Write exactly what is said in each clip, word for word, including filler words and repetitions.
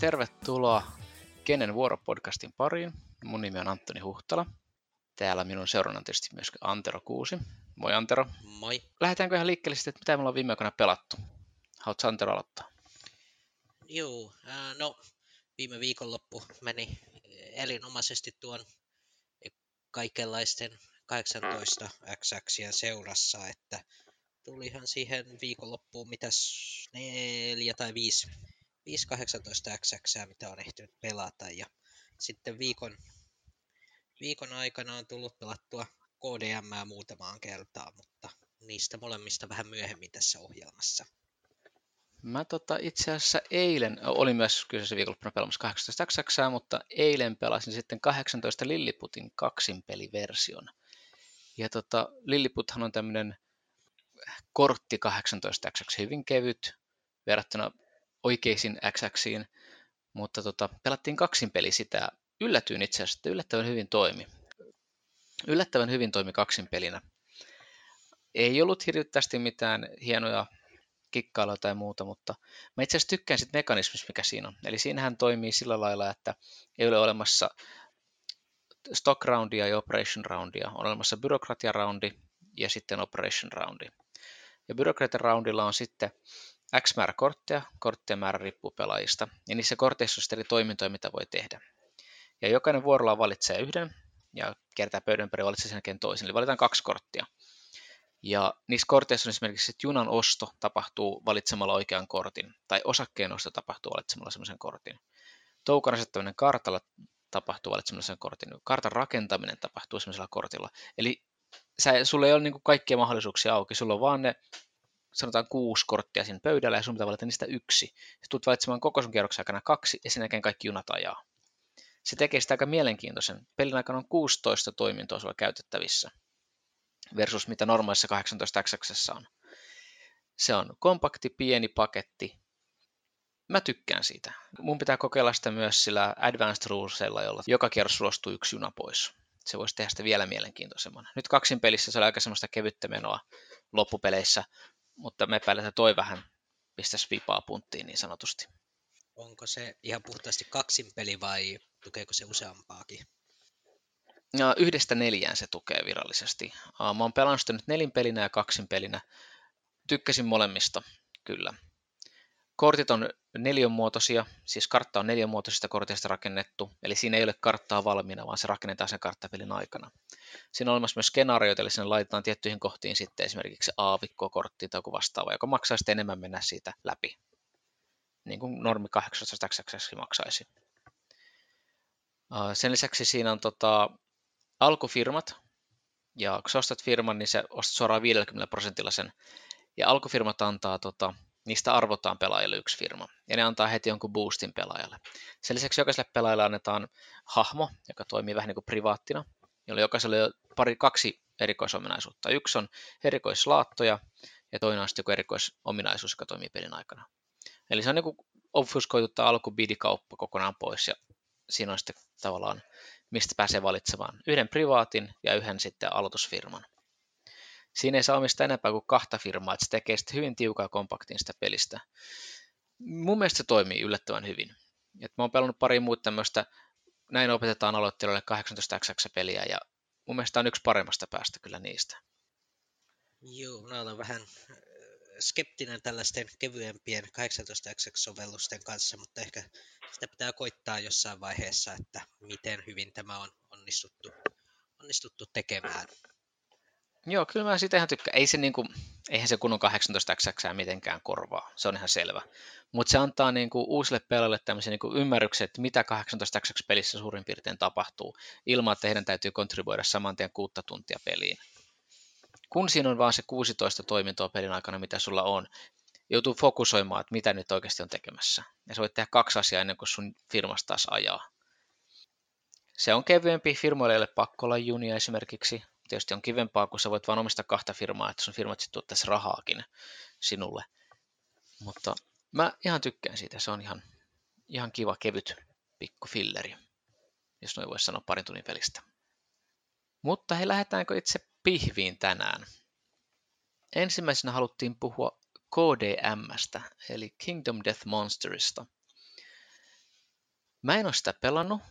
Tervetuloa Kenen vuoropodcastin pariin. Mun nimi on Antoni Huhtala. Täällä minun seurana on tietysti myös Antero Kuusi. Moi Antero. Moi. Lähdetäänkö ihan liikkeelle sitten, että mitä me ollaan viime aikoina pelattu? Haluatko Antero aloittaa? Joo, äh, no viime viikonloppu meni elinomaisesti tuon kaikenlaisten kahdeksantoista X X:ien seurassa, että tulihan siihen viikonloppuun mitäs neljä tai viisi, viisi kahdeksantoista X X:ää, mitä on ehtinyt pelata. Ja sitten viikon, viikon aikana on tullut pelattua K D M:ää muutamaan kertaan, mutta niistä molemmista vähän myöhemmin tässä ohjelmassa. Mä tota, itse asiassa eilen, olin myös kyseessä viikonloppuna pelaamassa kahdeksantoista X X:ää, mutta eilen pelasin sitten kahdeksantoista Lilliputin kaksinpeliversion. Ja tota, Lilliputhan on tämmöinen kortti kahdeksantoista X X, hyvin kevyt verrattuna oikeisiin X X:iin, mutta tota, pelattiin kaksinpeli sitä. Yllätyin itse asiassa, että yllättävän hyvin toimi. Yllättävän hyvin toimi kaksinpelinä. Ei ollut hirvittävästi mitään hienoja kikkailuja tai muuta, mutta mä itse asiassa tykkään sit mekanismista, mikä siinä on. Eli siinähän toimii sillä lailla, että ei ole olemassa stock roundia ja operation roundia. On olemassa byrokratia roundi ja sitten operation roundi. Ja byrokratia roundilla on sitten X määrä kortteja, korttien määrä riippuu pelaajista. Ja niissä korteissa on sitten eri toimintoja, mitä voi tehdä. Ja jokainen vuorolla valitsee yhden ja kertaa pöydän perin valitsee sen jälkeen toisen. Eli valitaan kaksi korttia. Ja niissä korteissa on esimerkiksi, että junan osto tapahtuu valitsemalla oikean kortin, tai osakkeen osto tapahtuu valitsemalla semmoisen kortin. Toukan asettaminen kartalla tapahtuu valitsemalla sen kortin. Kartan rakentaminen tapahtuu semmoisella kortilla. Eli sä, sulla ei ole niin kuin kaikkia mahdollisuuksia auki, sulla on vaan ne, sanotaan kuusi korttia siinä pöydällä, ja sun pitää valita niistä yksi. Sä tulet valitsemaan koko sun kierroksen aikana kaksi, ja sen jälkeen kaikki junat ajaa. Se tekee sitä aika mielenkiintoisen. Pelin aikana on kuusitoista toimintoa sulla käytettävissä, versus mitä normaalissa kahdeksantoista X X:ssä on. Se on kompakti, pieni paketti. Mä tykkään siitä. Mun pitää kokeilla sitä myös sillä Advanced Rulesilla, jolla joka kierros suostuu yksi juna pois. Se voisi tehdä sitä vielä mielenkiintoisemman. Nyt kaksin pelissä se on aika semmoista kevyttä menoa loppupeleissä, mutta me päälle toi vähän pistäisi vipaa punttiin niin sanotusti. Onko se ihan puhtaasti kaksin peli vai tukeeko se useampaakin? Ja yhdestä neljään se tukee virallisesti. Mä oon pelannut sitä nyt nelin pelinä ja kaksin pelinä. Tykkäsin molemmista, kyllä. Kortit on neliönmuotoisia, siis kartta on neliönmuotoisista korteista rakennettu, eli siinä ei ole karttaa valmiina, vaan se rakennetaan sen karttapelin aikana. Siinä on olemassa myös skenaarioita, eli sinne laitetaan tiettyihin kohtiin sitten esimerkiksi aavikkokorttiin tai joku vastaava, joka maksaa sitten enemmän mennä siitä läpi, niin kuin normi kahdeksantoista X X maksaisi. Sen lisäksi siinä on tota, alkufirmat, ja kun sä ostat firman, niin sä ostat suoraan viisikymmentä prosentilla sen, ja alkufirmat antaa, tota, niistä arvotaan pelaajalle yksi firma, ja ne antaa heti jonkun boostin pelaajalle. Sen lisäksi jokaiselle pelaajalle annetaan hahmo, joka toimii vähän niin kuin privaattina, jolla jokaiselle on pari, kaksi erikoisominaisuutta. Yksi on erikoislaattoja, ja toinen on sitten joku erikoisominaisuus, joka toimii pelin aikana. Eli se on niin kuin obfuskoitu tämä alkubidikauppa kokonaan pois, ja siinä on sitten tavallaan, mistä pääsee valitsemaan yhden privaatin ja yhden sitten aloitusfirman. Siinä ei saa omista enempää kuin kahta firmaa, että se tekee sitten hyvin tiukaa kompaktiin sitä pelistä. Mun mielestä se toimii yllättävän hyvin. Et mä oon pelannut pari muuta tämmöistä, näin opetetaan aloittelijoille kahdeksantoista X X-peliä, ja mun mielestä on yksi paremmasta päästä kyllä niistä. Joo, mä olen vähän skeptinen tällaisten kevyempien kahdeksantoista X X-sovellusten kanssa, mutta ehkä sitä pitää koittaa jossain vaiheessa, että miten hyvin tämä on onnistuttu, onnistuttu tekemään. Joo, kyllä mä siitä ihan tykkään. Ei se niin kuin, eihän se kunnon kahdeksantoista X X:ää mitenkään korvaa, se on ihan selvä. Mutta se antaa niin kuin uusille pelaajille tämmöisen niin kuin ymmärryksen, että mitä kahdeksantoista X X-pelissä suurin piirtein tapahtuu, ilman että heidän täytyy kontribuoida saman tien kuutta tuntia peliin. Kun siinä on vaan se kuusitoista toimintoa pelin aikana, mitä sulla on, joutuu fokusoimaan, että mitä nyt oikeasti on tekemässä. Ja sä voit tehdä kaksi asiaa ennen kuin sun firmasta taas ajaa. Se on kevyempi, firmoille ei ole pakko olla junia esimerkiksi. Tietysti on kivempaa, kun sä voit vaan omistaa kahta firmaa, että sun firmat sitten tuottaisi rahaakin sinulle. Mutta mä ihan tykkään siitä, se on ihan, ihan kiva kevyt pikku filleri, jos noin voisi sanoa parin tunnin pelistä. Mutta hei, lähdetäänkö itse pihviin tänään? Ensimmäisenä haluttiin puhua K D M:stä, eli Kingdom Death Monsterista. Mä en ole sitä pelannut,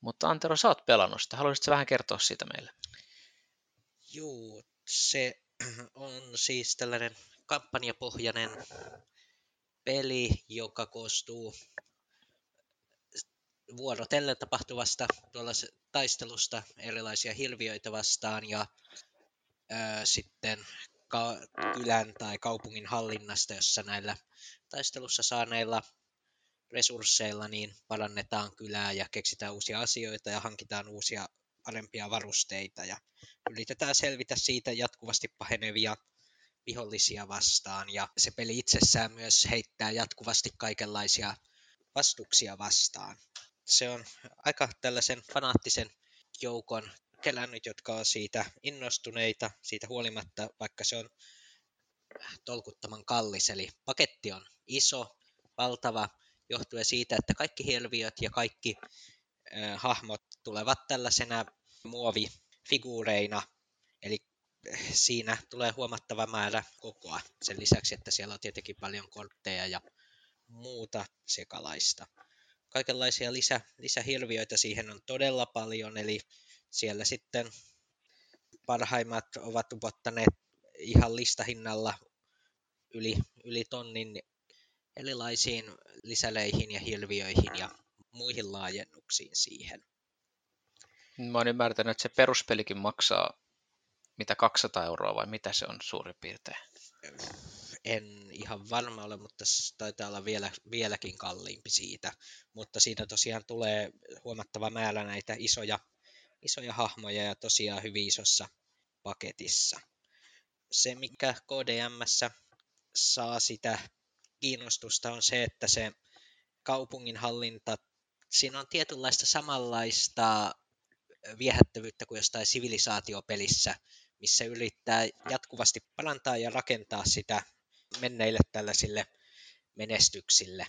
mutta Antero, sä oot pelannut sitä. Haluaisitko vähän kertoa siitä meille? Juu, se on siis tällainen kampanjapohjainen peli, joka koostuu vuorotellen tapahtuvasta taistelusta erilaisia hirviöitä vastaan ja ää, sitten ka- kylän tai kaupungin hallinnasta, jossa näillä taistelussa saaneilla resursseilla niin parannetaan kylää ja keksitään uusia asioita ja hankitaan uusia parempia varusteita ja yritetään selvitä siitä jatkuvasti pahenevia vihollisia vastaan. Ja se peli itsessään myös heittää jatkuvasti kaikenlaisia vastuksia vastaan. Se on aika tällaisen fanaattisen joukon kerännyt, jotka on siitä innostuneita, siitä huolimatta, vaikka se on tolkuttoman kallis. Eli paketti on iso, valtava, johtuen siitä, että kaikki hirviöt ja kaikki ö, hahmot tulevat tällaisena muovifiguureina, eli siinä tulee huomattava määrä kokoa. Sen lisäksi, että siellä on tietenkin paljon kortteja ja muuta sekalaista. Kaikenlaisia lisä, lisähirviöitä siihen on todella paljon, eli siellä sitten parhaimmat ovat upottaneet ihan listahinnalla yli, yli tonnin erilaisiin lisäleihin ja hirviöihin ja muihin laajennuksiin siihen. Mä oon ymmärtänyt, että se peruspelikin maksaa mitä kaksisataa euroa vai mitä se on suurin piirtein? En ihan varma ole, mutta se taitaa olla vielä, vieläkin kalliimpi siitä. Mutta siinä tosiaan tulee huomattava määrä näitä isoja, isoja hahmoja ja tosiaan hyvin isossa paketissa. Se, mikä K D M:ssä saa sitä kiinnostusta, on se, että se kaupunginhallinta, siinä on tietynlaista samanlaista viehättävyyttä kuin jostain sivilisaatiopelissä, missä yrittää jatkuvasti parantaa ja rakentaa sitä menneille tällaisille menestyksille.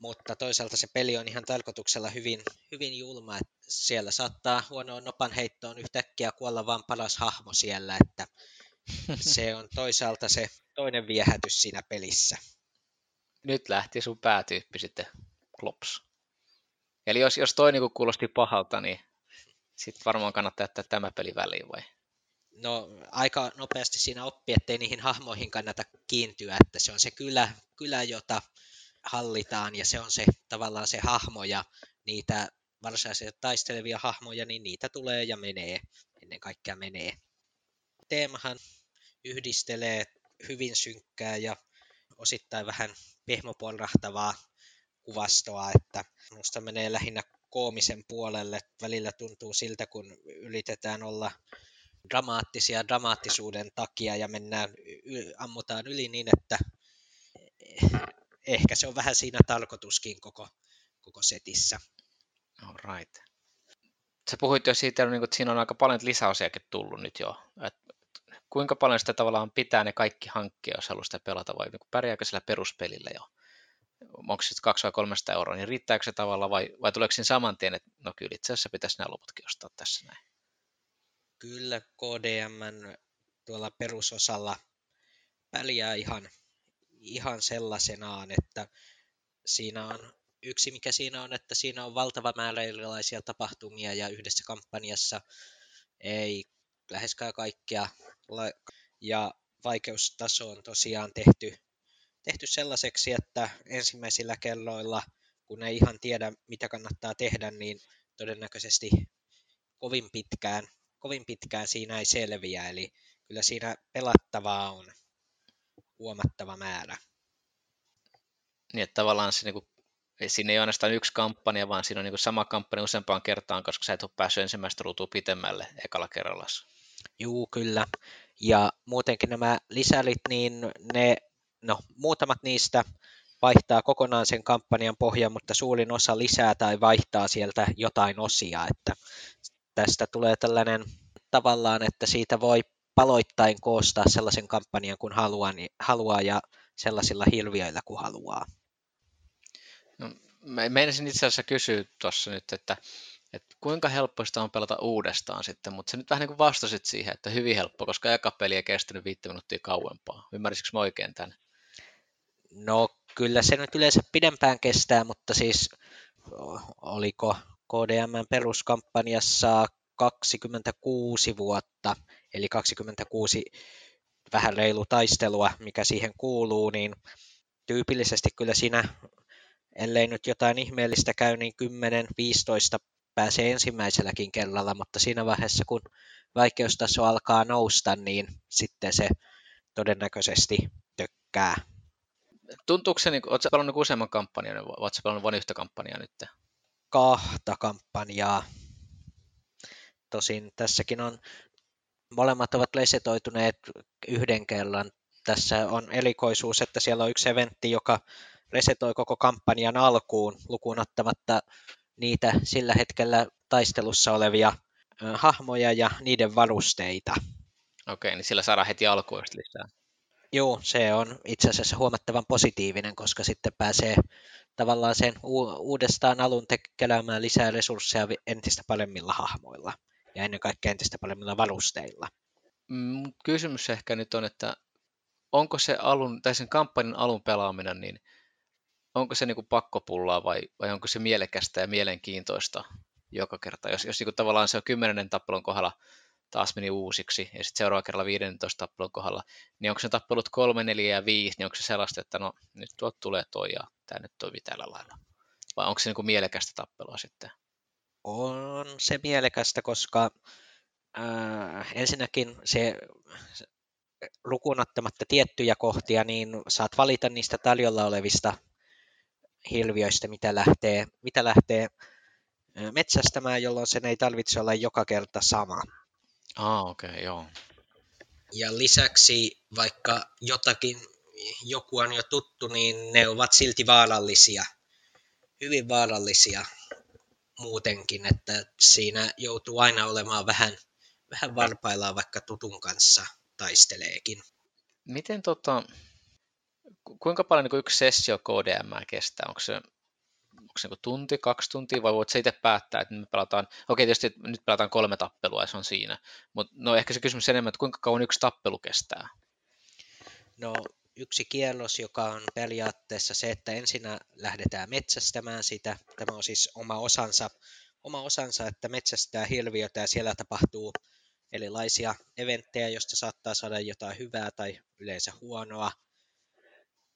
Mutta toisaalta se peli on ihan tarkoituksella hyvin, hyvin julma. Siellä saattaa huonoon nopan heittoon yhtäkkiä kuolla vaan paras hahmo siellä, että se on toisaalta se toinen viehätys siinä pelissä. Nyt lähti sun päätyyppi sitten, klops. Eli jos, jos toi niinku kuulosti pahalta, niin sitten varmaan kannattaa jättää tämä peli väliin, vai? No aika nopeasti siinä oppii, ettei niihin hahmoihin kannata kiintyä, että se on se kylä, kylä jota hallitaan ja se on se tavallaan se hahmo ja niitä varsinaisia taistelevia hahmoja, niin niitä tulee ja menee, ennen kaikkea menee. Teemahan yhdistelee hyvin synkkää ja osittain vähän pehmoporrahtavaa kuvastoa, että musta menee lähinnä koomisen puolelle. Välillä tuntuu siltä, kun yritetään olla dramaattisia dramaattisuuden takia ja mennään, ammutaan yli niin, että ehkä se on vähän siinä tarkoituskin koko, koko setissä. All right. Sä puhuit jo siitä, että siinä on aika paljon lisäosiakin tullut nyt jo. Et kuinka paljon sitä tavallaan pitää ne kaikki hankkia, jos haluaa sitä pelata, vai pärjääkö sillä peruspelillä jo? Onko se kaksisataa vai kolmesataa euroa, niin riittääkö se tavalla vai, vai tuleeko siinä saman tien, että no kyllä itse asiassa pitäisi nämä loputkin ostaa tässä näin? Kyllä K D M:n tuolla perusosalla pärjää ihan, ihan sellaisenaan, että siinä on yksi mikä siinä on, että siinä on valtava määrä erilaisia tapahtumia ja yhdessä kampanjassa ei läheskään kaikkea ja vaikeustaso on tosiaan tehty tehty sellaiseksi, että ensimmäisillä kelloilla, kun ei ihan tiedä, mitä kannattaa tehdä, niin todennäköisesti kovin pitkään, kovin pitkään siinä ei selviä. Eli kyllä siinä pelattavaa on huomattava määrä. Niin, että tavallaan se, niin kuin, siinä ei ole ainoastaan yksi kampanja, vaan siinä on niin kuin sama kampanja useampaan kertaan, koska sä et ole päässyt ensimmäistä ruutua pitemmälle ekalla kerralla. Juu, kyllä. Ja muutenkin nämä lisärit, niin ne... No, muutamat niistä vaihtaa kokonaan sen kampanjan pohjan, mutta suurin osa lisää tai vaihtaa sieltä jotain osia. Että tästä tulee tällainen tavallaan, että siitä voi paloittain koostaa sellaisen kampanjan kuin haluaa, niin haluaa ja sellaisilla hirviöillä kuin haluaa. No, meinasin itse asiassa kysyä tuossa nyt, että, että kuinka helppoista on pelata uudestaan sitten, mutta sä nyt vähän niin kuin vastasit siihen, että hyvin helppo, koska eka peli ei kestänyt viittä minuuttia kauempaa. Ymmärsinkö mä oikein tämän? No kyllä se nyt yleensä pidempään kestää, mutta siis oliko K D M:n peruskampanjassa kaksikymmentäkuusi vuotta, eli kaksikymmentäkuusi vähän reilu taistelua, mikä siihen kuuluu, niin tyypillisesti kyllä siinä, ellei nyt jotain ihmeellistä käy, niin kymmenen viisitoista pääsee ensimmäiselläkin kerralla, mutta siinä vaiheessa, kun vaikeustaso alkaa nousta, niin sitten se todennäköisesti tökkää. Tuntuuko se, niin, oletko pelannut useamman kampanjan, vai oletko pelannut vain yhtä kampanjaa nyt? Kahta kampanjaa. Tosin tässäkin on, molemmat ovat resetoituneet yhden kerran. Tässä on erikoisuus, että siellä on yksi eventti, joka resetoi koko kampanjan alkuun, lukuun ottamatta niitä sillä hetkellä taistelussa olevia hahmoja ja niiden varusteita. Okei, niin sillä saadaan heti alkuun lisää. Joo, se on itse asiassa huomattavan positiivinen, koska sitten pääsee tavallaan sen uudestaan alun tekemään lisää resursseja entistä paremmilla hahmoilla ja ennen kaikkea entistä paremmilla varusteilla. Kysymys ehkä nyt on, että onko se alun, tai sen kampanjan alun pelaaminen, niin onko se niinku pakkopullaa vai, vai onko se mielekästä ja mielenkiintoista joka kerta? Jos, jos niinku tavallaan se on kymmenennen tappelun kohdalla taas meni uusiksi ja sitten seuraava kerralla viidentoista tappelun kohdalla, niin onko se tappelut kolme, neljä ja viisi, niin onko se sellaista, että no nyt tuot tulee toi ja tämä nyt toimii tällä lailla? Vai onko se niinku mielekästä tappelua sitten? On se mielekästä, koska äh, ensinnäkin se... se lukuun ottamatta tiettyjä kohtia, niin saat valita niistä tarjolla olevista hirviöistä, mitä lähtee, mitä lähtee metsästämään, jolloin sen ei tarvitse olla joka kerta sama. Ah, okei, okay, joo. Ja lisäksi, vaikka jotakin, joku on jo tuttu, niin ne ovat silti vaarallisia, hyvin vaarallisia muutenkin, että siinä joutuu aina olemaan vähän, vähän varpaillaan vaikka tutun kanssa. Taisteleekin. Miten tota, kuinka paljon niin yksi sessio K D M kestää? Onko se, onko se niin tunti, kaksi tuntia vai voit se itse päättää, että me pelataan, okei tietysti nyt pelataan kolme tappelua ja se on siinä, mutta no ehkä se kysymys enemmän, että kuinka kauan yksi tappelu kestää? No yksi kierros, joka on periaatteessa se, että ensinnä lähdetään metsästämään sitä, tämä on siis oma osansa, oma osansa että metsästää hirviötä ja siellä tapahtuu erilaisia eventtejä, joista saattaa saada jotain hyvää tai yleensä huonoa.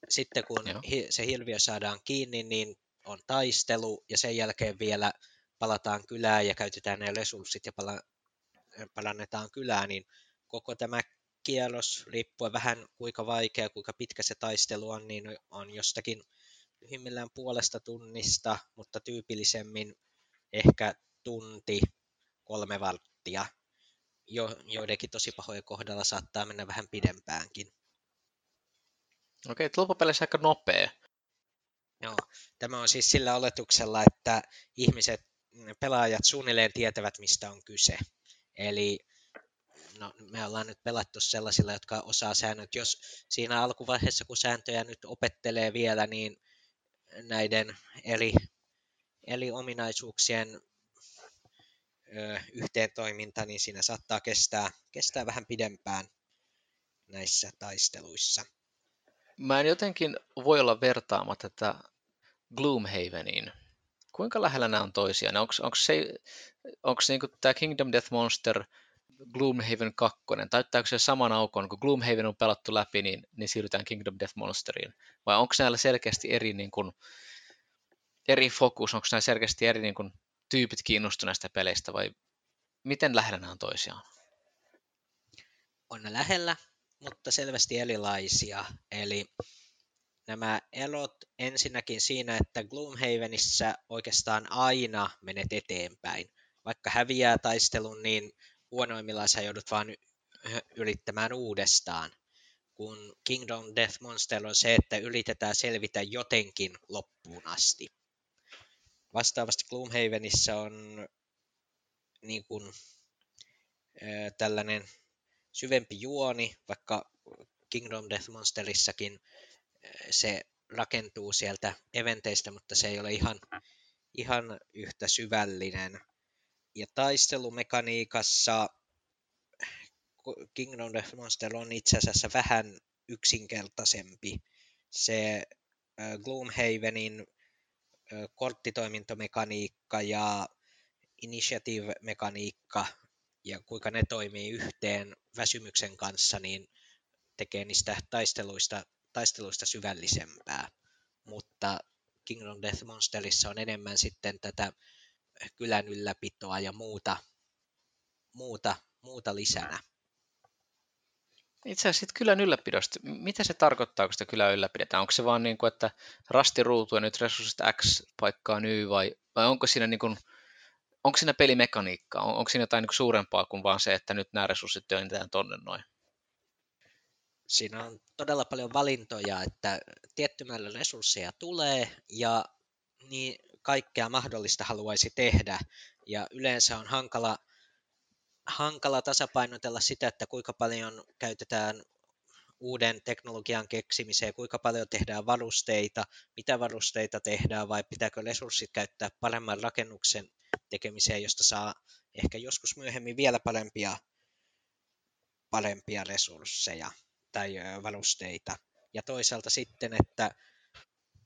Sitten kun hi- se hirviö saadaan kiinni, niin on taistelu ja sen jälkeen vielä palataan kylään ja käytetään ne resurssit ja pala- parannetaan kylää, niin koko tämä kierros riippuen vähän kuinka vaikea, kuinka pitkä se taistelu on, niin on jostakin lyhimmillään puolesta tunnista, mutta tyypillisemmin ehkä tunti, kolme varttia. Jo, joidenkin tosi pahojen kohdalla saattaa mennä vähän pidempäänkin. Okei, loppupeleissä aika nopea. Joo, tämä on siis sillä oletuksella, että ihmiset, pelaajat suunnilleen tietävät, mistä on kyse. Eli no, me ollaan nyt pelattu sellaisilla, jotka osaa säännöt. Jos siinä alkuvaiheessa, kun sääntöjä nyt opettelee vielä, niin näiden eli, eli ominaisuuksien yhteen toiminta, niin siinä saattaa kestää, kestää vähän pidempään näissä taisteluissa. Mä en jotenkin voi olla vertaamatta tätä Gloomhaveniin. Kuinka lähellä nämä on toisiaan? Onko, onko se, onko se niin kuin tämä Kingdom Death Monster Gloomhaven kaksi? Täyttääkö se saman aukon, kun Gloomhaven on pelattu läpi, niin, niin siirrytään Kingdom Death Monsteriin? Vai onko näillä selkeästi eri, niin kuin, eri fokus? Onko nämä selkeästi eri... Niin kuin, tyypit kiinnostuneista peleistä vai miten lähellä nämä on toisiaan? On ne lähellä, mutta selvästi erilaisia. Eli nämä elot ensinnäkin siinä, että Gloomhavenissä oikeastaan aina menet eteenpäin. Vaikka häviää taistelun, niin huonoimmillaan sä joudut vaan yrittämään uudestaan. Kun Kingdom Death Monster on se, että yritetään selvitä jotenkin loppuun asti. Vastaavasti Gloomhavenissä on niin kuin, ö, tällainen syvempi juoni, vaikka Kingdom Death Monsterissakin ö, se rakentuu sieltä eventeistä, mutta se ei ole ihan, ihan yhtä syvällinen. Ja taistelumekaniikassa Kingdom Death Monster on itse asiassa vähän yksinkertaisempi. Se ö, Gloomhavenin korttitoimintomekaniikka ja initiative-mekaniikka ja kuinka ne toimii yhteen väsymyksen kanssa, niin tekee niistä taisteluista, taisteluista syvällisempää. Mutta Kingdom Death Monsterissa on enemmän sitten tätä kylän ylläpitoa ja muuta, muuta, muuta lisänä. Itse asiassa kylän ylläpidosta, mitä se tarkoittaa, kun sitä kylää ylläpidetään? Onko se vaan niin kuin, että rastiruutu ja nyt resurssit X paikkaan Y, vai, vai onko, siinä niin kuin, onko siinä pelimekaniikkaa? On, onko siinä jotain niin kuin suurempaa kuin vaan se, että nyt nämä resurssit työnnetään tonne noin? Siinä on todella paljon valintoja, että tietty määrä resursseja tulee ja niin kaikkea mahdollista haluaisi tehdä. Ja yleensä on hankala, hankala tasapainotella sitä, että kuinka paljon käytetään uuden teknologian keksimiseen, kuinka paljon tehdään varusteita, mitä varusteita tehdään vai pitääkö resurssit käyttää paremman rakennuksen tekemiseen, josta saa ehkä joskus myöhemmin vielä parempia, parempia resursseja tai varusteita. Ja toisaalta sitten, että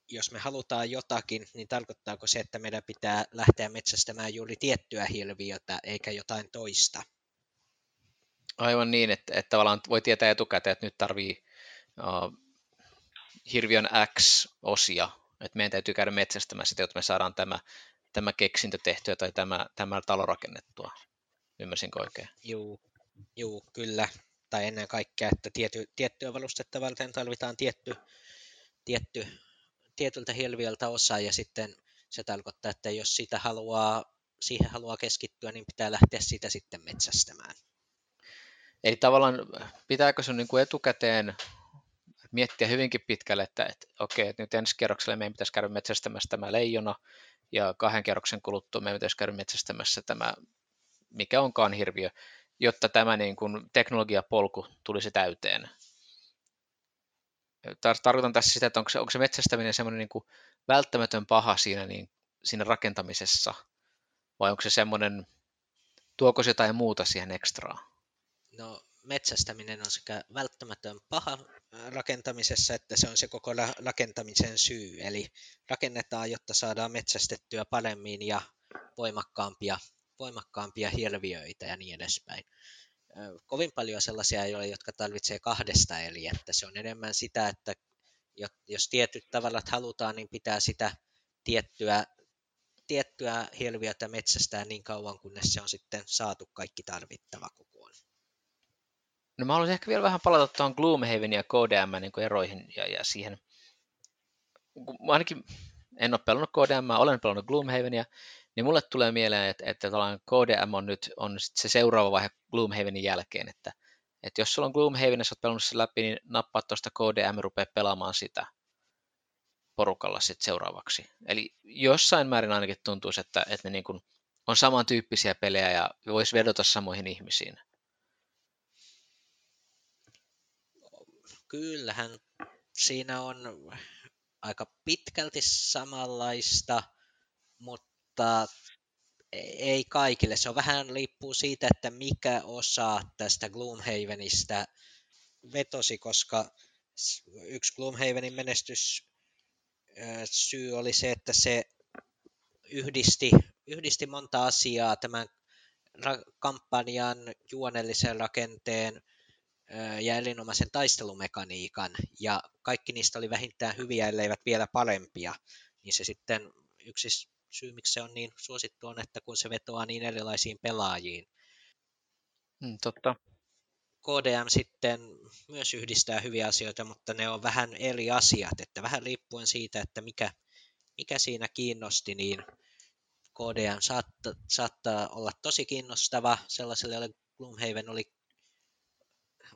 jos me halutaan jotakin, niin tarkoittaako se, että meidän pitää lähteä metsästämään juuri tiettyä hirviötä eikä jotain toista? Aivan niin, että, että tavallaan voi tietää etukäteen, että nyt tarvii uh, hirviön X-osia, että meidän täytyy käydä metsästämään sitä, jotta me saadaan tämä, tämä keksintö tehtyä tai tämä, tämä talo rakennettua. Ymmärsinkö oikein? Juu, juu, kyllä. Tai ennen kaikkea, että tiety, tiettyä valustetta varten tarvitaan tietty, tietty, tietyltä hirviöltä osa, ja sitten se tarkoittaa, että jos sitä haluaa, siihen haluaa keskittyä, niin pitää lähteä sitä sitten metsästämään. Eli tavallaan pitääkö sun niin kuin etukäteen miettiä hyvinkin pitkälle, että, että okei, että nyt ensi kerroksella meidän pitäisi käydä metsästämässä tämä leijona, ja kahden kerroksen kuluttua meidän pitäisi käydä metsästämässä tämä, mikä onkaan hirviö, jotta tämä niin kuin teknologiapolku tulisi täyteen. Tarkoitan tässä sitä, että onko se, onko se metsästäminen semmoinen niin kuin välttämätön paha siinä, niin, siinä rakentamisessa, vai onko se semmoinen, tuoko se jotain muuta siihen ekstraa? No metsästäminen on sekä välttämätön paha rakentamisessa, että se on se koko rakentamisen syy, eli rakennetaan, jotta saadaan metsästettyä paremmin ja voimakkaampia voimakkaampia hirviöitä ja niin edespäin. Kovin paljon sellaisia ei ole, jotka tarvitsee kahdesta eli, että se on enemmän sitä, että jos tietyt tavarat halutaan, niin pitää sitä tiettyä, tiettyä hirviötä metsästää niin kauan, kunnes se on sitten saatu kaikki tarvittava kokoon. No mä haluaisin ehkä vielä vähän palata tuohon Gloomhaven ja K D M niin kuin eroihin ja, ja siihen. Mä ainakin en ole pelannut K D M, olen pelannut Gloomhavenia. Niin mulle tulee mieleen, että, että K D M on nyt on sit se seuraava vaihe Gloomhavenin jälkeen, että, että jos sulla on Gloomhaven ja sä oot pelannut sen läpi, niin nappaa tuosta K D M ja rupea pelaamaan sitä porukalla sit seuraavaksi. Eli jossain määrin ainakin tuntuisi, että, että ne niin kun on samantyyppisiä pelejä ja voisi vedota samoihin ihmisiin. Kyllähän siinä on aika pitkälti samanlaista, mutta Mutta ei kaikille. Se on vähän riippuu siitä, että mikä osa tästä Gloomhavenista vetosi, koska yksi Gloomhavenin menestys syy oli se, että se yhdisti, yhdisti monta asiaa tämän kampanjan, juonellisen rakenteen ja erinomaisen taistelumekaniikan. Ja kaikki niistä oli vähintään hyviä, elleivät vielä parempia. Niin se sitten yksi syy, miksi se on niin suosittu, on, että kun se vetoaa niin erilaisiin pelaajiin. Mm, totta. K D M sitten myös yhdistää hyviä asioita, mutta ne on vähän eri asiat. Että vähän riippuen siitä, että mikä, mikä siinä kiinnosti, niin K D M saatta, saattaa olla tosi kiinnostava. Sellaiselle, jolle Gloomhaven oli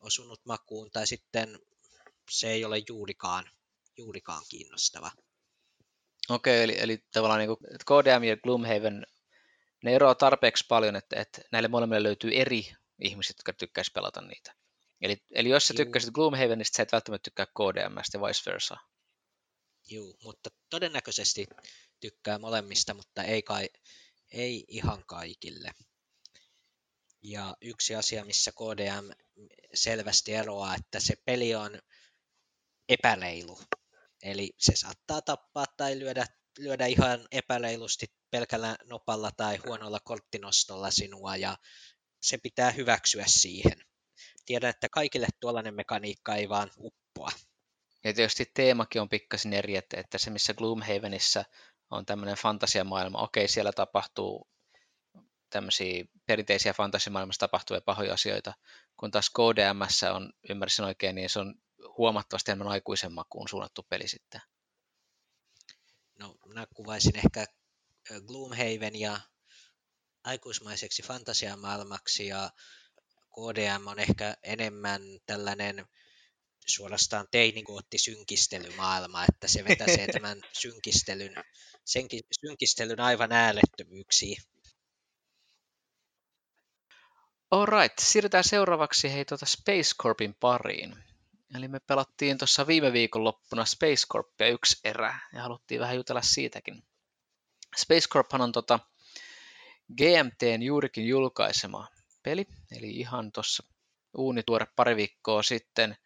osunut makuun, tai sitten se ei ole juurikaan, juurikaan kiinnostava. Okei, eli, eli tavallaan niin kuin K D M ja Gloomhaven, ne eroaa tarpeeksi paljon, että, että näille molemmille löytyy eri ihmiset, jotka tykkäisi pelata niitä. Eli, eli jos sä Juu. tykkäisit Gloomhavenista, sä et välttämättä tykkää K D M:stä ja vice versa. Juu, mutta todennäköisesti tykkää molemmista, mutta ei, kai, ei ihan kaikille. Ja yksi asia, missä K D M selvästi eroaa, että se peli on epäreilu. Eli se saattaa tappaa tai lyödä lyödä ihan epäreilusti pelkällä nopalla tai huonolla korttinostolla sinua, ja se pitää hyväksyä siihen. Tiedän, että kaikille tuollainen mekaniikka ei vaan uppoa. Ja tietysti teemakin on pikkasen eri, että, että se missä Gloomhavenissä on tämmöinen fantasiamaailma, okei siellä tapahtuu tämmöisiä perinteisiä fantasiamaailmassa tapahtuvia pahoja asioita, kun taas K D M:ssä on, ymmärsin oikein, niin se on huomattavasti enemmän aikuisen makuun suunnattu peli sitten. No, minä kuvaisin ehkä Gloomhaven ja aikuismaiseksi fantasiamaailmaksi, ja K D M on ehkä enemmän tällainen suorastaan teinigoottisynkistelymaailma, että se vetäsee tämän synkistelyn, senkin synkistelyn aivan äälettömyyksiin. All right, siirrytään seuraavaksi hei tuota Space Corpin pariin. Eli me pelattiin tuossa viime viikonloppuna Space Corpia yksi erä, ja haluttiin vähän jutella siitäkin. Space Corphan on tota G M T:n juurikin julkaisema peli, eli ihan tuossa uunituore pari viikkoa sitten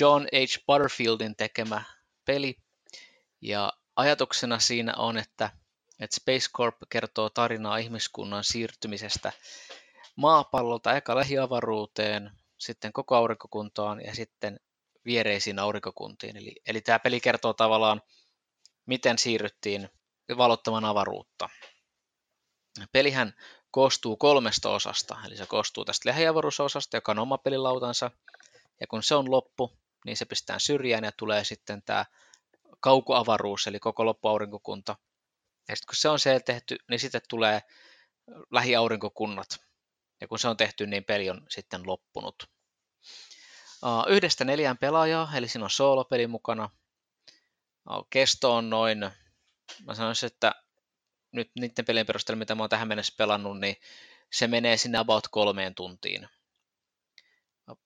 John H. Butterfieldin tekemä peli. Ja ajatuksena siinä on, että, että Space Corp kertoo tarinaa ihmiskunnan siirtymisestä maapallolta eka lähiavaruuteen, sitten koko aurinkokuntaan ja sitten viereisiin aurinkokuntiin. Eli, eli tämä peli kertoo tavallaan, miten siirryttiin valottamaan avaruutta. Pelihän koostuu kolmesta osasta, eli se koostuu tästä lähiavaruusosasta, joka on oma pelilautansa, ja kun se on loppu, niin se pistetään syrjään ja tulee sitten tämä kaukoavaruus, eli koko loppuaurinkokunta. Ja sitten kun se on siellä tehty, niin sitten tulee lähiaurinkokunnat. Ja kun se on tehty, niin peli on sitten loppunut. Yhdestä neljään pelaajaa, eli siinä on soolopeli mukana. Kesto on noin, mä sanoisin, että nyt niiden pelien perusteella, mitä mä oon tähän mennessä pelannut, niin se menee sinne about kolmeen tuntiin.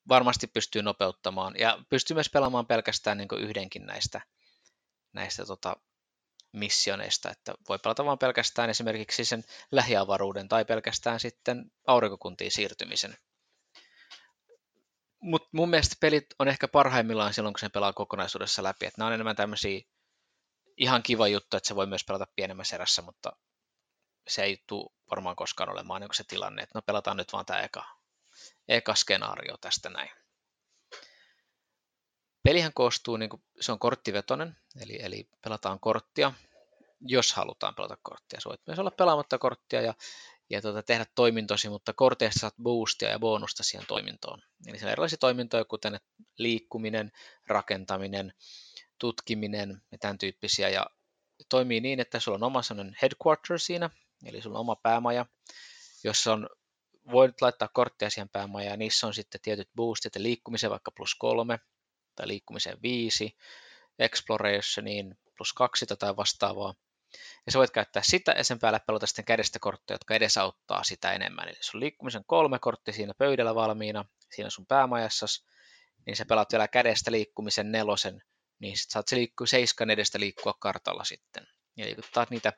Varmasti pystyy nopeuttamaan ja pystyy myös pelaamaan pelkästään niin kuin yhdenkin näistä, näistä tota, missioneista, että voi pelata vaan pelkästään esimerkiksi sen lähiavaruuden tai pelkästään sitten aurinkokuntiin siirtymisen. Mutta mun mielestä pelit on ehkä parhaimmillaan silloin, kun sen pelaa kokonaisuudessa läpi. Et nämä on enemmän tämmöisiä ihan kiva juttu, että se voi myös pelata pienemmässä erässä, mutta se ei tule varmaan koskaan olemaan niin se tilanne, että no pelataan nyt vaan tämä eka. Eka skenaario tästä näin. Pelihän koostuu, niin kuin, se on korttivetoinen, eli, eli pelataan korttia, jos halutaan pelata korttia. Sä voit myös olla pelaamatta korttia ja, ja tuota, tehdä toimintosi, mutta korteista saat boostia ja bonusta siihen toimintoon. Eli siellä on erilaisia toimintoja, kuten liikkuminen, rakentaminen, tutkiminen ja tämän tyyppisiä. Ja toimii niin, että sulla on oma sellainen headquarter siinä, eli sulla on oma päämaja, jossa on voit laittaa kortteja siihen päämajaan ja niissä on sitten tietyt boostit, liikkumiseen vaikka plus kolme tai liikkumiseen viisi, explorationiin plus kaksi tai vastaavaa. Ja sä voit käyttää sitä ja sen päälle pelata sitten kädestä kortteja, jotka edesauttaa sitä enemmän. Eli sun liikkumisen kolme kortti siinä pöydällä valmiina, siinä sun päämajassas, niin sä pelaat vielä kädestä liikkumisen nelosen, niin sit saat se liikkuu seiskan edestä liikkua kartalla sitten. Ja liikuttaa niitä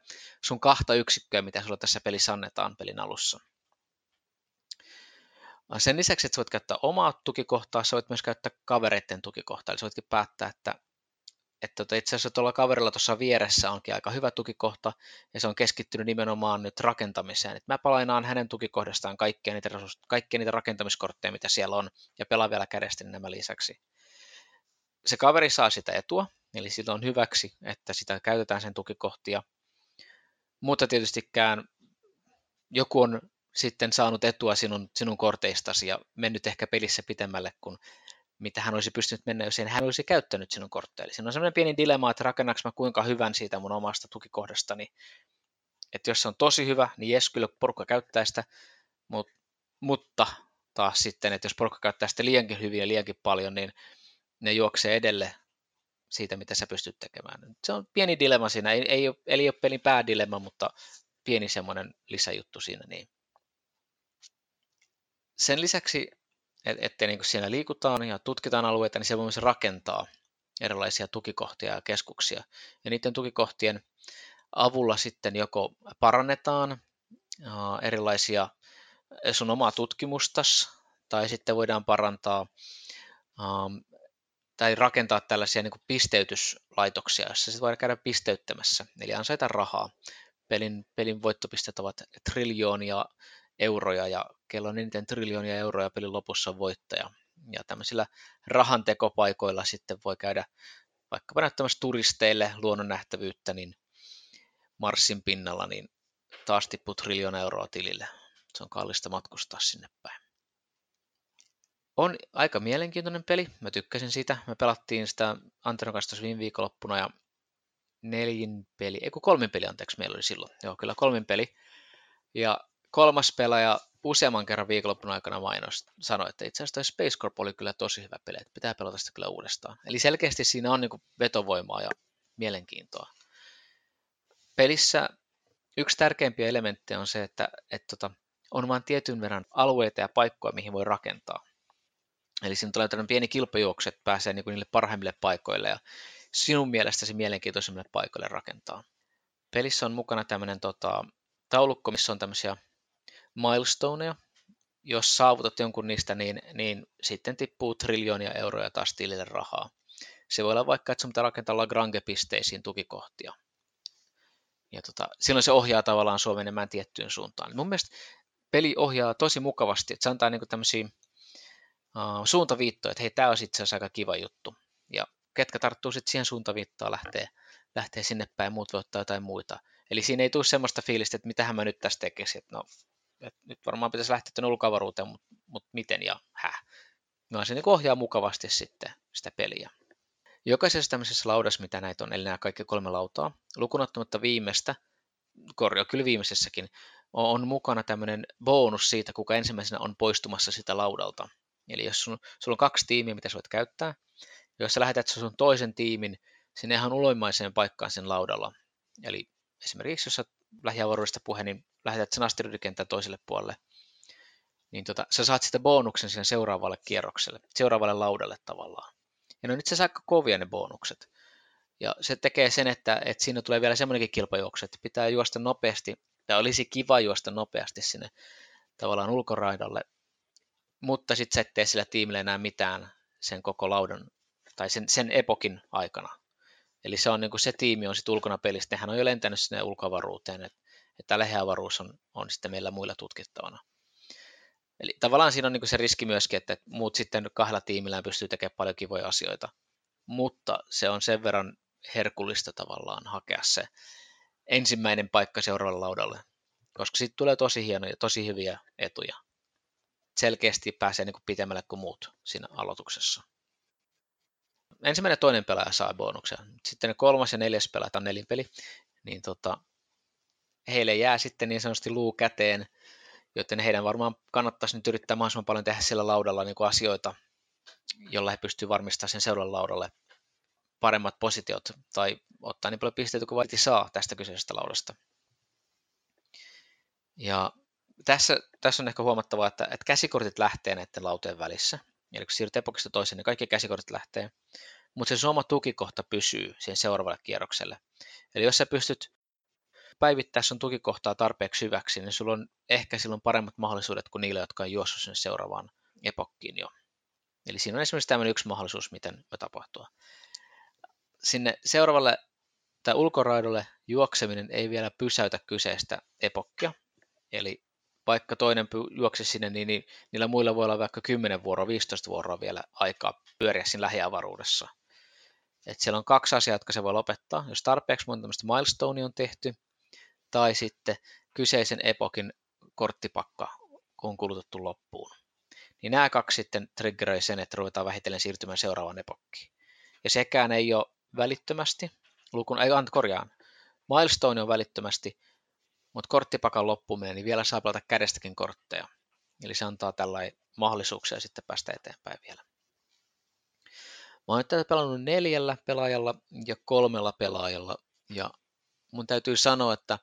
sun kahta yksikköä, mitä sulla tässä pelissä annetaan pelin alussa. Sen lisäksi, että sä voit käyttää omaa tukikohtaa, sä voit myös käyttää kavereiden tukikohtaa. Eli sä voitkin päättää, että, että itse asiassa tuolla kaverilla tuossa vieressä onkin aika hyvä tukikohta, ja se on keskittynyt nimenomaan nyt rakentamiseen. Et mä palainaan hänen tukikohdastaan kaikkia niitä, kaikkia niitä rakentamiskortteja, mitä siellä on, ja pelaan vielä kädestä nämä lisäksi. Se kaveri saa sitä etua, eli sillä on hyväksi, että sitä käytetään sen tukikohtia. Mutta tietystikään joku on sitten saanut etua sinun, sinun korteistasi ja mennyt ehkä pelissä pitemmälle kuin mitä hän olisi pystynyt mennä, jos hän olisi käyttänyt sinun kortteja. Eli siinä on sellainen pieni dilemma, että rakennanko mä kuinka hyvän siitä mun omasta tukikohdastani. Että jos se on tosi hyvä, niin jes, kyllä porukka käyttää sitä, mut, mutta taas sitten, että jos porukka käyttää sitä liiankin hyvin ja liiankin paljon, niin ne juoksee edelle siitä, mitä sä pystyt tekemään. Se on pieni dilemma siinä, ei, ei ole, eli ei ole pelin päädilemma, mutta pieni semmoinen lisäjuttu siinä niin. Sen lisäksi, että niin siinä liikutaan ja tutkitaan alueita, niin se voi myös rakentaa erilaisia tukikohtia ja keskuksia. Ja niiden tukikohtien avulla sitten joko parannetaan erilaisia sun omaa tutkimustas, tai sitten voidaan parantaa tai rakentaa tällaisia niin kuin pisteytyslaitoksia, joissa sitten voidaan käydä pisteyttämässä, eli ansaita rahaa. Pelin, pelin voittopisteet ovat triljoonia euroja, ja kello on eniten triljoonia euroja, pelin lopussa on voittaja. Ja tämmöisillä rahantekopaikoilla sitten voi käydä vaikkapa näyttämässä turisteille luonnonnähtävyyttä, niin Marsin pinnalla, niin taas tippuu triljoona euroa tilille. Se on kallista matkustaa sinne päin. On aika mielenkiintoinen peli. Mä tykkäsin sitä. Me pelattiin sitä Anteron kanssa tuossa viime viikonloppuna ja nelin peli, ei kun kolmin peli anteeksi meillä oli silloin. Joo, kyllä kolmin peli. Ja kolmas pelaaja useamman kerran viikonloppun aikana mainos sanoi, että itse asiassa Space Corp oli kyllä tosi hyvä peli, että pitää pelata sitä kyllä uudestaan. Eli selkeästi siinä on niinku vetovoimaa ja mielenkiintoa. Pelissä yksi tärkeimpiä elementtejä on se, että et tota, on vain tietyn verran alueita ja paikkoja, mihin voi rakentaa. Eli siinä tulee tämmöinen pieni kilpajuoksu, että pääsee niinku niille parhaimmille paikoille ja sinun mielestäsi mielenkiintoisimmille paikoille rakentaa. Pelissä on mukana tämmöinen tota, taulukko, missä on tämmöisiä milestoneja. Jos saavutat jonkun niistä, niin, niin sitten tippuu triljoonia euroja taas tilille rahaa. Se voi olla vaikka, että sun pitää rakentaa Lagrange-pisteisiin tukikohtia. Ja tota, silloin se ohjaa tavallaan sua menemään tiettyyn suuntaan. Mun mielestä peli ohjaa tosi mukavasti, että se antaa niinku tämmöisiä uh, suuntaviittoja, että hei, tämä on itse asiassa aika kiva juttu. Ja ketkä tarttuu sitten siihen suuntaviittaan, lähtee, lähtee sinne päin, muut voi ottaa jotain muita. Eli siinä ei tule semmoista fiilistä, että mitähän mä nyt tässä tekisin, että no, et nyt varmaan pitäisi lähteä tuonne ulkoavaruuteen, mutta mut miten ja häh. No se niinku ohjaa mukavasti sitten sitä peliä. Jokaisessa tämmöisessä laudassa, mitä näitä on, eli nämä kaikki kolme lautaa, lukunottamatta viimeistä, korjaa kyllä viimeisessäkin, on mukana tämmöinen bonus siitä, kuka ensimmäisenä on poistumassa sitä laudalta. Eli jos sun, sulla on kaksi tiimiä, mitä sä voit käyttää, jos sä lähetät sun toisen tiimin sinne ihan uloimmaiseen paikkaan sen laudalla, eli esimerkiksi jos sä lähiavaruudesta puhe, niin lähetät sen asteroidikentän toiselle puolelle, niin tota, sä saat sitä bonuksen sen seuraavalle kierrokselle, seuraavalle laudalle tavallaan. Ja no nyt se saa aika kovia ne bonukset. Ja se tekee sen, että, että siinä tulee vielä semmoinenkin kilpajuoksu, että pitää juosta nopeasti, tai olisi kiva juosta nopeasti sinne tavallaan ulkoraidalle, mutta sitten sä et tee sillä tiimillä enää mitään sen koko laudan, tai sen, sen epokin aikana. Eli se on niin kuin se tiimi on sitten ulkona pelistä, nehän on jo lentänyt sinne ulkoavaruuteen, että, että lähiavaruus on, on sitten meillä muilla tutkittavana. Eli tavallaan siinä on niin kuin se riski myöskin, että muut sitten kahdella tiimillään pystyy tekemään paljon kivoja asioita, mutta se on sen verran herkullista tavallaan hakea se ensimmäinen paikka seuraavalle laudalle, koska siitä tulee tosi hienoja, tosi hyviä etuja. Selkeästi pääsee niin kuin pitemmälle kuin muut siinä aloituksessa. Ensimmäinen ja toinen pelaaja saa bonuksia. Sitten ne kolmas ja neljäs pelaaja, tämä on nelinpeli, niin tota, heille jää sitten niin sanotusti luu käteen, joten heidän varmaan kannattaisi nyt yrittää mahdollisimman paljon tehdä sillä laudalla niin kuin asioita, jolla he pystyvät varmistamaan sen seuraavan laudalle paremmat positiot tai ottaa niin paljon pisteitä kuin vaiti saa tästä kyseisestä laudasta. Ja tässä, tässä on ehkä huomattavaa, että, että käsikortit lähtee näiden lautojen välissä. Eli kun siirryt epokista toiseen, niin kaikki käsikortit lähtee. Mutta se oma tukikohta pysyy siihen seuraavalle kierrokselle. Eli jos sä pystyt päivittää sun tukikohtaa tarpeeksi hyväksi, niin sulla on ehkä silloin paremmat mahdollisuudet kuin niillä, jotka on juossut sinne seuraavaan epokkiin jo. Eli siinä on esimerkiksi tämmöinen yksi mahdollisuus, miten voi tapahtua. Sinne seuraavalle tai ulkoraidolle juokseminen ei vielä pysäytä kyseistä epokkia. Eli vaikka toinen juoksisi sinne, niin, niin niillä muilla voi olla vaikka kymmenen vuoroa, viisitoista vuoroa vielä aikaa pyöriä siinä lähiavaruudessa. Et siellä on kaksi asiaa, jotka se voi lopettaa. Jos tarpeeksi monta tämmöistä milestonea on tehty, tai sitten kyseisen epokin korttipakka, kun on kulutettu loppuun. Niin nämä kaksi sitten triggeroi sen, että ruvetaan vähitellen siirtymään seuraavaan epokkiin. Ja sekään ei ole välittömästi, lukun, ei anta korjaan, milestone on välittömästi, mutta korttipakan loppuminen, niin vielä saa pelata kädestäkin kortteja. Eli se antaa tällaisia mahdollisuuksia sitten päästä eteenpäin vielä. Mä oon nyt tätä pelannut neljällä pelaajalla ja kolmella pelaajalla. Ja mun täytyy sanoa, että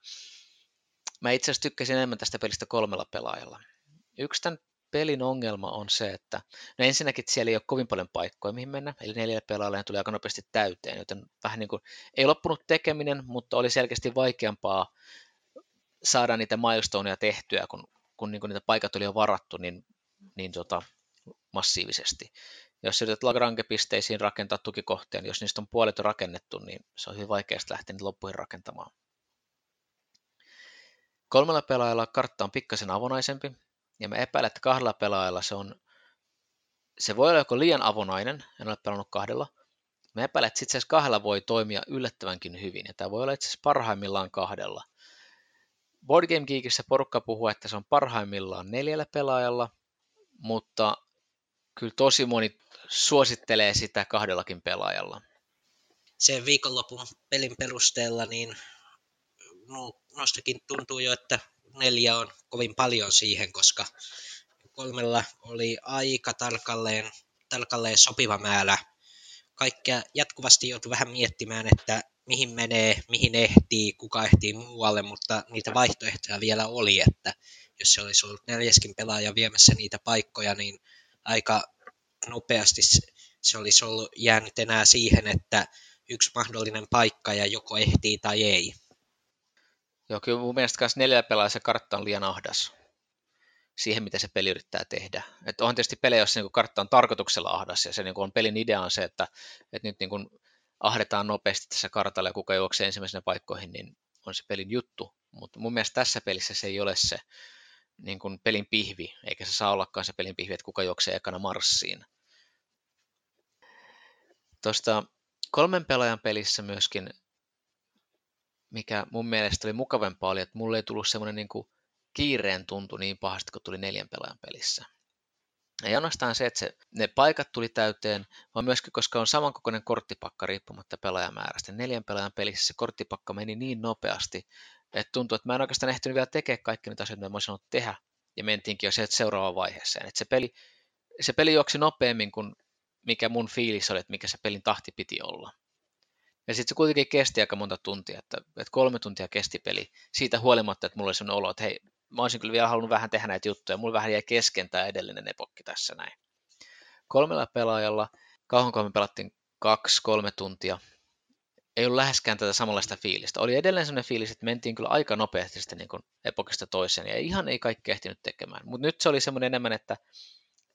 mä itse asiassa tykkäsin enemmän tästä pelistä kolmella pelaajalla. Yksi tämän pelin ongelma on se, että no ensinnäkin siellä ei ole kovin paljon paikkoja, mihin mennä. Eli neljällä pelaajalla ne tuli aika nopeasti täyteen, joten vähän niin kuin ei loppunut tekeminen, mutta oli selkeästi vaikeampaa saada niitä milestoneja tehtyä, kun, kun niinku niitä paikat oli jo varattu niin, niin tota, massiivisesti. jos yrität Lagrange-pisteisiin rakentaa tukikohteen, jos niistä on puolet on rakennettu, niin se on hyvin vaikeasta lähteä niitä loppuihin rakentamaan. Kolmella pelaajalla kartta on pikkasen avonaisempi, ja mä epäilen, että kahdella pelaajalla se on, se voi olla joko liian avonainen, en ole pelannut kahdella, mä epäilen, että itse asiassa kahdella voi toimia yllättävänkin hyvin, ja tämä voi olla itse asiassa parhaimmillaan kahdella. Board Game Geekissä porukka puhuu, että se on parhaimmillaan neljällä pelaajalla, mutta kyllä tosi moni suosittelee sitä kahdellakin pelaajalla. Sen viikonlopun pelin perusteella niin nostakin tuntuu jo, että neljä on kovin paljon siihen, koska kolmella oli aika tarkalleen, tarkalleen sopiva määrä. Kaikkea jatkuvasti joutui vähän miettimään, että mihin menee, mihin ehtii, kuka ehtii muualle, mutta niitä vaihtoehtoja vielä oli, että jos se olisi ollut neljäskin pelaaja viemässä niitä paikkoja, niin aika nopeasti se olisi ollut jäänyt enää siihen, että yksi mahdollinen paikka ja joko ehtii tai ei. Joo, kyllä mun mielestä kanssa neljällä pelaaja se kartta on liian ahdas siihen, mitä se peli yrittää tehdä. Että on tietysti pelejä, jossa kartta on tarkoituksella ahdas ja se on pelin idea on se, että, että nyt niin kuin ahdetaan nopeasti tässä kartalla ja kuka juoksee ensimmäisenä paikkoihin, niin on se pelin juttu. Mutta mun mielestä tässä pelissä se ei ole se niin kuin pelin pihvi, eikä se saa ollakaan se pelin pihvi, että kuka juoksee ekana marssiin. Tuosta kolmen pelaajan pelissä myöskin, mikä mun mielestä oli mukavampaa, oli, että mulle ei tullut semmoinen niin kuin kiireen tuntu niin pahasti, kun tuli neljän pelaajan pelissä. Ei ainoastaan se, että se, ne paikat tuli täyteen, vaan myöskin, koska on samankokoinen korttipakka riippumatta pelaajamäärästä. Neljän pelaajan pelissä se korttipakka meni niin nopeasti, että tuntuu, että mä en oikeastaan ehtinyt vielä tekemään kaikki niitä asioita, mitä mä olisin ollut tehdä, ja mentiinkin jo seuraavaan vaiheeseen. Että se peli, se peli juoksi nopeammin kuin mikä mun fiilis oli, että mikä se pelin tahti piti olla. Ja sitten se kuitenkin kesti aika monta tuntia, että, että kolme tuntia kesti peli siitä huolimatta, että mulla oli sellainen olo, että hei, mä olisin kyllä vielä halunnut vähän tehdä näitä juttuja, mulla vähän jäi kesken tämä edellinen epokki tässä näin. Kolmella pelaajalla, kauanko me pelattiin kaksi, kolme tuntia, ei ollut läheskään tätä samanlaista fiilistä. Oli edelleen sellainen fiilis, että mentiin kyllä aika nopeasti sitä niin kuin epokista toiseen ja ihan ei kaikki ehtinyt tekemään. Mutta nyt se oli semmoinen enemmän, että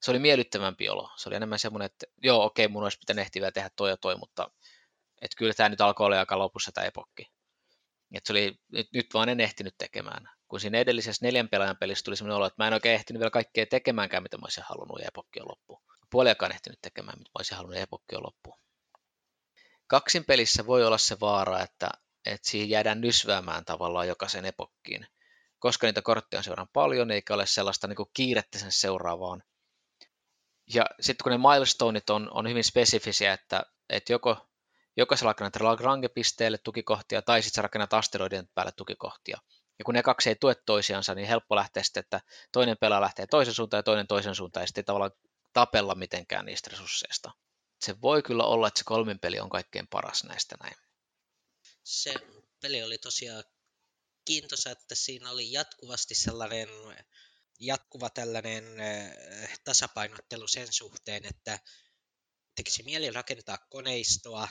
se oli miellyttävämpi olo. Se oli enemmän semmoinen, että joo okei, mun olisi pitänyt ehtiä vielä tehdä toi ja toi, mutta että kyllä tämä nyt alkoi olla aika lopussa tämä epokki. Että se oli, nyt, nyt vaan en ehtinyt tekemään. Kun siinä edellisessä neljän pelaajan pelissä tuli sellainen olo, että mä en oikein ehtinyt vielä kaikkea tekemäänkään, mitä mä olisin halunnut ja epokki on loppuun. Puoliakaan ehtinyt tekemään, mitä mä olisin halunnut ja epokki on loppuun. Kaksin pelissä voi olla se vaara, että, että siihen jäädään nysväämään tavallaan jokaisen epokkiin. Koska niitä kortteja on seuraan paljon, eikä ole sellaista niin kuin kiirettä sen seuraavaan. Ja sitten kun ne milestoneit on, on hyvin spesifisiä, että, että joko jokaisella rakennat Lagrange-pisteelle tukikohtia tai sitten sä rakennat asteroidien päälle tukikohtia. Ja kun ne kaksi ei tue toisiansa, niin helppo lähteä sitten, että toinen pelaaja lähtee toisen suuntaan ja toinen toisen suuntaan ja sitten ei tavallaan tapella mitenkään niistä resursseista. Se voi kyllä olla, että se kolmin peli on kaikkein paras näistä näin. Se peli oli tosiaan kiintoisa, että siinä oli jatkuvasti sellainen jatkuva tällainen tasapainottelu sen suhteen, että tekisi mieli rakentaa koneistoa,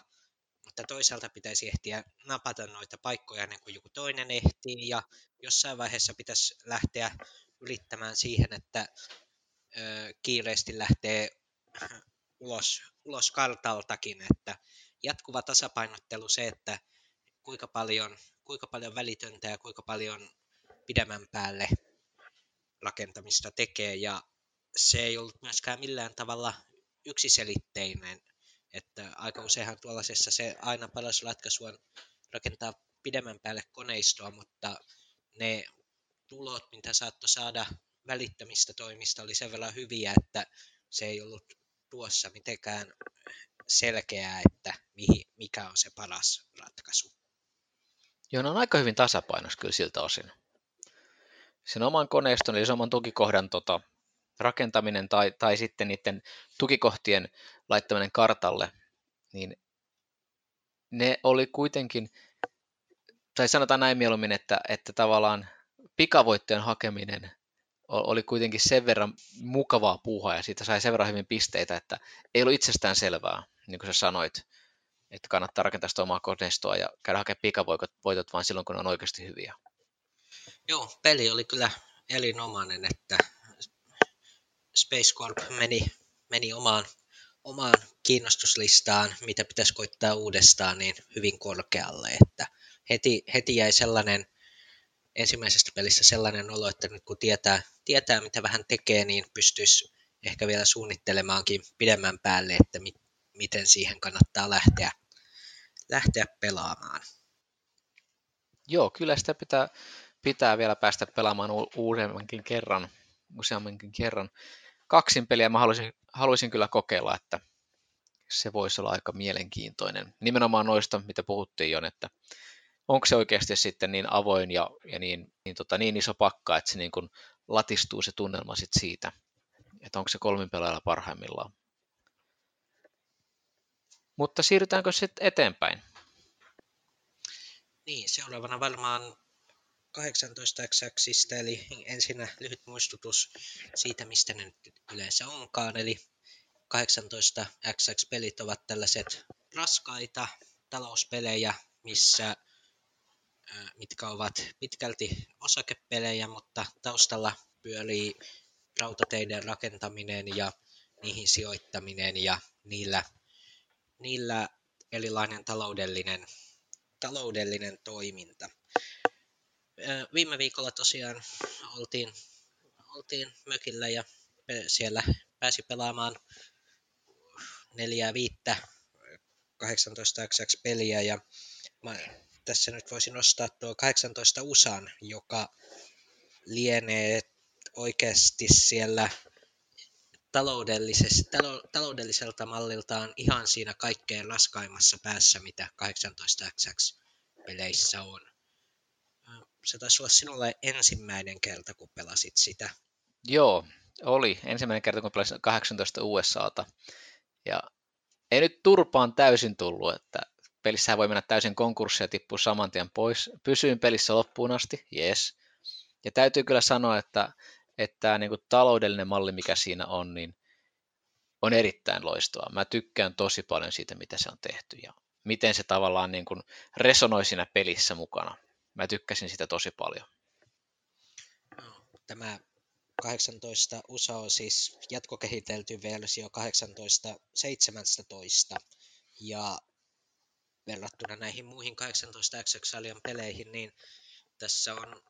mutta toisaalta pitäisi ehtiä napata noita paikkoja ennen kuin joku toinen ehtii, ja jossain vaiheessa pitäisi lähteä yrittämään siihen, että ö, kiireesti lähtee ulos, ulos kartaltakin, että jatkuva tasapainottelu se, että kuinka paljon, kuinka paljon välitöntä ja kuinka paljon pidemmän päälle rakentamista tekee, ja se ei ollut myöskään millään tavalla yksiselitteinen, että aika useinhan tuollaisessa se aina paras ratkaisu on rakentaa pidemmän päälle koneistoa, mutta ne tulot, mitä saattoi saada välittämistä toimista, oli sen verran hyviä, että se ei ollut tuossa mitenkään selkeää, että mikä on se paras ratkaisu. Joo, ne on aika hyvin tasapainossa kyllä siltä osin. Sen oman koneiston, eli sen oman tukikohdan tota rakentaminen tai, tai sitten niiden tukikohtien laittaminen kartalle, niin ne oli kuitenkin, tai sanotaan näin mieluummin, että, että tavallaan pikavoitteen hakeminen oli kuitenkin sen verran mukavaa puuhaa ja siitä sai sen verran hyvin pisteitä, että ei ollut itsestään selvää, niin kuin sä sanoit, että kannattaa rakentaa sitä omaa koneistoa ja käydä hakemaan pikavoitot vaan silloin, kun ne on oikeasti hyviä. Joo, peli oli kyllä erinomainen, että Space Corp meni, meni omaan, omaan kiinnostuslistaan, mitä pitäisi koittaa uudestaan, niin hyvin korkealle, että heti, heti jäi sellainen ensimmäisestä pelistä sellainen olo, että nyt kun tietää, tietää mitä vähän tekee, niin pystyisi ehkä vielä suunnittelemaankin pidemmän päälle, että mi, miten siihen kannattaa lähteä, lähteä pelaamaan. Joo, kyllä sitä pitää, pitää vielä päästä pelaamaan u- useammankin kerran. Useammankin kerran. Kaksin peliä mä haluaisin, haluaisin kyllä kokeilla, että se voisi olla aika mielenkiintoinen. Nimenomaan noista, mitä puhuttiin jo, että onko se oikeasti sitten niin avoin ja, ja niin, niin, tota, niin iso pakka, että se niin kun latistuu se tunnelma sit siitä, että onko se kolmin pelaajalla parhaimmillaan. Mutta siirrytäänkö sitten eteenpäin? Niin, seuraavana varmaan kahdeksantoista X X:stä, eli ensinnä lyhyt muistutus siitä, mistä ne nyt yleensä onkaan, eli kahdeksantoista X X-pelit ovat tällaiset raskaita talouspelejä, missä, mitkä ovat pitkälti osakepelejä, mutta taustalla pyörii rautateiden rakentaminen ja niihin sijoittaminen ja niillä, niillä erilainen taloudellinen, taloudellinen toiminta. Viime viikolla tosiaan oltiin, oltiin mökillä ja siellä pääsi pelaamaan neljää viittä kahdeksantoista X X-peliä ja mä tässä nyt voisin nostaa tuo kahdeksantoista U S A:n, joka lienee oikeasti siellä taloudellisessa, talou, taloudelliselta malliltaan ihan siinä kaikkein raskaimmassa päässä, mitä kahdeksantoista X X-peleissä on. Se taisi olla sinulle ensimmäinen kerta, kun pelasit sitä. Joo, oli. Ensimmäinen kerta, kun pelasin kahdeksantoista U S A:ta. Ja ei nyt turpaan täysin tullut, että pelissähän voi mennä täysin konkurssia ja tippua saman tien pois. Pysyin pelissä loppuun asti, jes. Ja täytyy kyllä sanoa, että tämä niinku taloudellinen malli, mikä siinä on, niin on erittäin loistava. Mä tykkään tosi paljon siitä, mitä se on tehty ja miten se tavallaan niinku resonoi siinä pelissä mukana. Mä tykkäsin sitä tosi paljon. Tämä kahdeksantoista U S A on siis jatkokehitelty versio kahdeksantoista seitsemäntoista ja verrattuna näihin muihin kahdeksantoista X X-sarjan peleihin, niin tässä on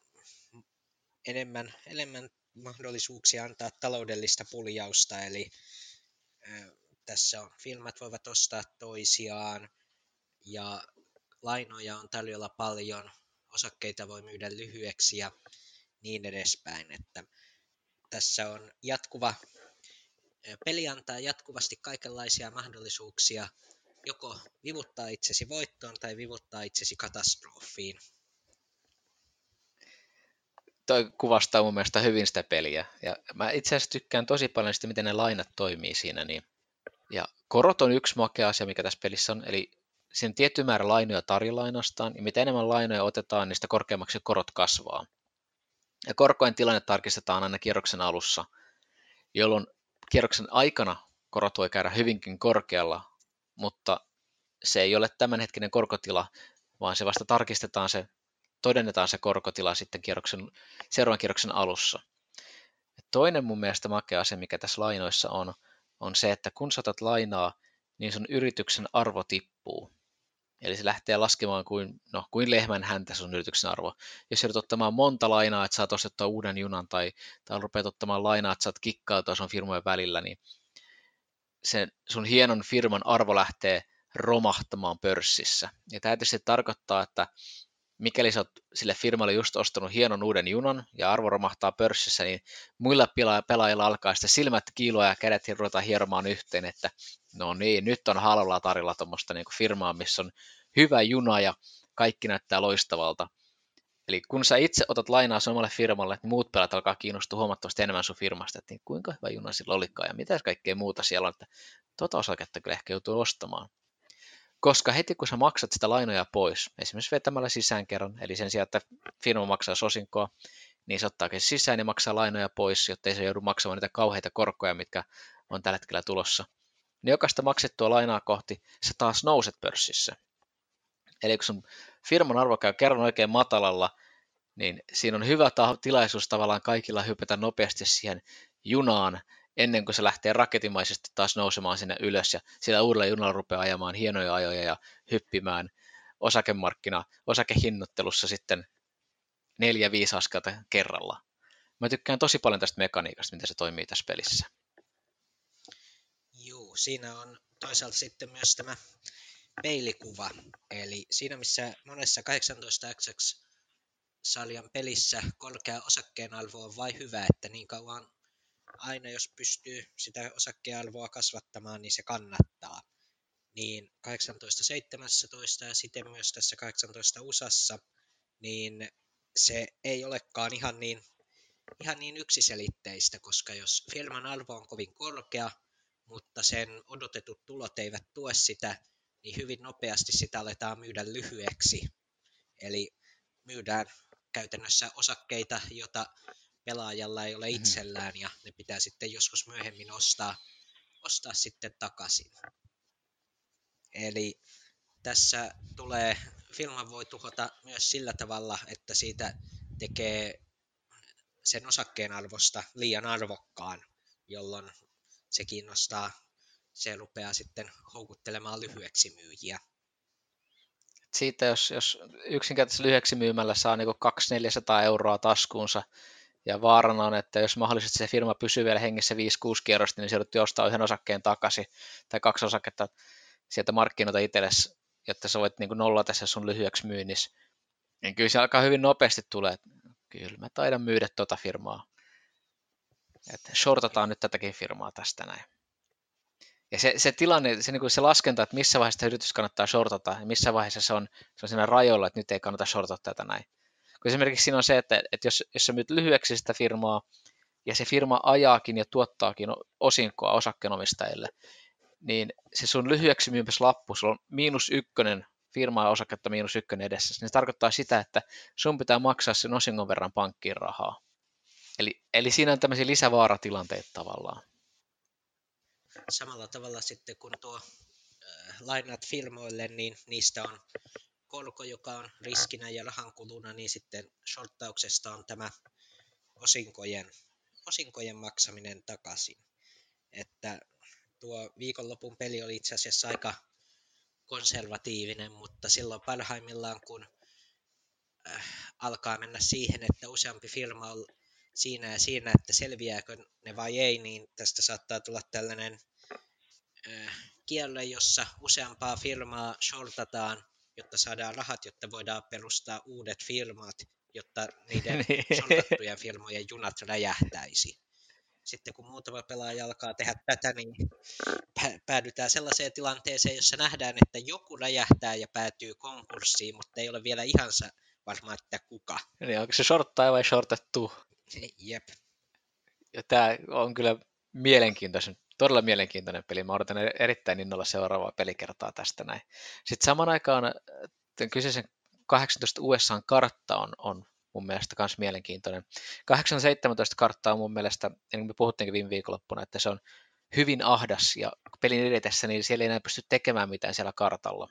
enemmän, enemmän mahdollisuuksia antaa taloudellista puljausta, eli äh, tässä on firmat voivat ostaa toisiaan ja lainoja on tarjolla paljon, osakkeita voi myydä lyhyeksi ja niin edespäin, että tässä on jatkuva, peli antaa jatkuvasti kaikenlaisia mahdollisuuksia joko vivuttaa itsesi voittoon tai vivuttaa itsesi katastrofiin. Toi kuvastaa mun mielestä hyvin sitä peliä ja mä itse asiassa tykkään tosi paljon sitä, miten ne lainat toimii siinä. Niin. Ja korot on yksi makea asia, mikä tässä pelissä on, eli sen tietty määrä lainoja tarjolla ainoastaan, ja mitä enemmän lainoja otetaan, niin sitä korkeammaksi korot kasvaa. Ja korkojen tilanne tarkistetaan aina kierroksen alussa, jolloin kierroksen aikana korot voi käydä hyvinkin korkealla, mutta se ei ole tämänhetkinen korkotila, vaan se vasta tarkistetaan se, todennetaan se korkotila sitten kierroksen, seuraavan kierroksen alussa. Ja toinen mun mielestä makea asia, mikä tässä lainoissa on, on se, että kun sä otat lainaa, niin sun yrityksen arvo tippuu. Eli se lähtee laskemaan kuin, no, kuin lehmän häntä sun yrityksen arvo. Jos sä ottamaan monta lainaa, että saat ostettua uuden junan, tai, tai rupeat ottamaan lainaa, että saat kikkautua sun firmojen välillä, niin sen, sun hienon firman arvo lähtee romahtamaan pörssissä. Ja tämä tietysti tarkoittaa, että mikäli sä oot sille firmalle just ostanut hienon uuden junan, ja arvo romahtaa pörssissä, niin muilla pelaajilla alkaa sitä silmät kiilua ja kädet ruvetaan hieromaan yhteen, että no niin, nyt on halvalla tarjolla tuommoista niin kuin firmaa, missä on hyvä juna ja kaikki näyttää loistavalta. Eli kun sä itse otat lainaa sun omalle firmalle, niin muut pelaat alkaa kiinnostua huomattavasti enemmän sun firmasta, että niin kuinka hyvä juna sillä olikaan ja mitä kaikkea muuta siellä on, että tota osaketta kyllä ehkä joutuu ostamaan. Koska heti kun sä maksat sitä lainoja pois, esimerkiksi vetämällä sisään kerran, eli sen sijaan, että firma maksaa sosinkoa, niin se ottaa sisään ja maksaa lainoja pois, jotta ei se joudu maksamaan niitä kauheita korkoja, mitkä on tällä hetkellä tulossa. Niin jokaista maksettua lainaa kohti, sä taas nouset pörssissä. Eli kun sun firman arvo käy kerran oikein matalalla, niin siinä on hyvä tilaisuus tavallaan kaikilla hypätä nopeasti siihen junaan ennen kuin se lähtee raketimaisesti taas nousemaan sinne ylös ja sillä uudella junalla rupeaa ajamaan hienoja ajoja ja hyppimään osakemarkkina, osakehinnottelussa sitten neljä, viisi askelta kerrallaan. Mä tykkään tosi paljon tästä mekaniikasta, mitä se toimii tässä pelissä. Juu, siinä on toisaalta sitten myös tämä peilikuva, eli siinä missä monessa kahdeksantoista X X-saljan pelissä korkea osakkeen alvo on vain hyvä, että niin kauan aina jos pystyy sitä osakkeen alvoa kasvattamaan, niin se kannattaa. Niin kahdeksantoista seitsemäntoista ja sitten myös tässä kahdeksantoista U S A:ssa, niin se ei olekaan ihan niin, ihan niin yksiselitteistä, koska jos firman alvo on kovin korkea, mutta sen odotetut tulot eivät tue sitä, niin hyvin nopeasti sitä aletaan myydä lyhyeksi. Eli myydään käytännössä osakkeita, joita pelaajalla ei ole itsellään, ja ne pitää sitten joskus myöhemmin ostaa, ostaa sitten takaisin. Eli tässä tulee, firman voi tuhota myös sillä tavalla, että siitä tekee sen osakkeen arvosta liian arvokkaan, jolloin se kiinnostaa, se rupeaa sitten houkuttelemaan lyhyeksi myyjiä. Siitä jos, jos yksinkertaisesti lyhyeksi myymällä saa niin kaksi neljäsataa euroa taskuunsa, ja vaarana on, että jos mahdollisesti se firma pysyy vielä hengissä viisi kuusi kierrosta, niin se joudut ostaa yhden osakkeen takaisin, tai kaksi osaketta sieltä markkinoilta itsellesi, jotta sä voit niin kuin nollata sen sun lyhyeksi myynnissä. Niin kyllä se alkaa hyvin nopeasti tulee, että kyllä mä taidan myydä tuota firmaa. Että shortataan nyt tätäkin firmaa tästä näin. Ja se, se tilanne, se, niin kuin se laskenta, että missä vaiheessa sitä yritys kannattaa shortata, ja missä vaiheessa se on, se on siinä rajoilla, että nyt ei kannata shortata tätä näin. Kun esimerkiksi siinä on se, että, että jos, jos sä myyt lyhyeksi sitä firmaa, ja se firma ajaakin ja tuottaakin osinkoa osakkeenomistajille, niin se sun lyhyeksi myymässä lappu, sulla on miinus ykkönen, firmaa ja osaketta miinus ykkönen edessä, niin se tarkoittaa sitä, että sun pitää maksaa sen osingon verran pankkiin rahaa. Eli, eli siinä on tämmöisiä lisävaaratilanteita tavallaan. Samalla tavalla sitten kun tuo äh, lainat firmoille, niin niistä on korko, joka on riskinä ja rahankuluna, niin sitten shorttauksesta on tämä osinkojen, osinkojen maksaminen takaisin. Että tuo viikonlopun peli oli itse asiassa aika konservatiivinen, mutta silloin parhaimmillaan kun äh, alkaa mennä siihen, että useampi firma on siinä ja siinä, että selviääkö ne vai ei, niin tästä saattaa tulla tällainen äh, kierre, jossa useampaa firmaa shortataan, jotta saadaan rahat, jotta voidaan perustaa uudet firmat, jotta niiden shortattujen firmojen junat räjähtäisi. Sitten kun muutama pelaaja alkaa tehdä tätä, niin päädytään sellaiseen tilanteeseen, jossa nähdään, että joku räjähtää ja päätyy konkurssiin, mutta ei ole vielä ihan varma, että kuka. Eli onko se shorttaa vai shortattu? Jep. Ja tämä on kyllä mielenkiintoinen, todella mielenkiintoinen peli. Mä odotan erittäin innolla seuraavaa pelikertaa tästä näin. Sitten saman aikaan kyseisen kahdeksantoista U S A:n kartta on, on mun mielestä myös mielenkiintoinen. kahdeksan seitsemäntoista karttaa on mun mielestä, niin kuin me puhuttiinkin viime viikonloppuna, että se on hyvin ahdas ja pelin edetessä, niin siellä ei enää pysty tekemään mitään siellä kartalla.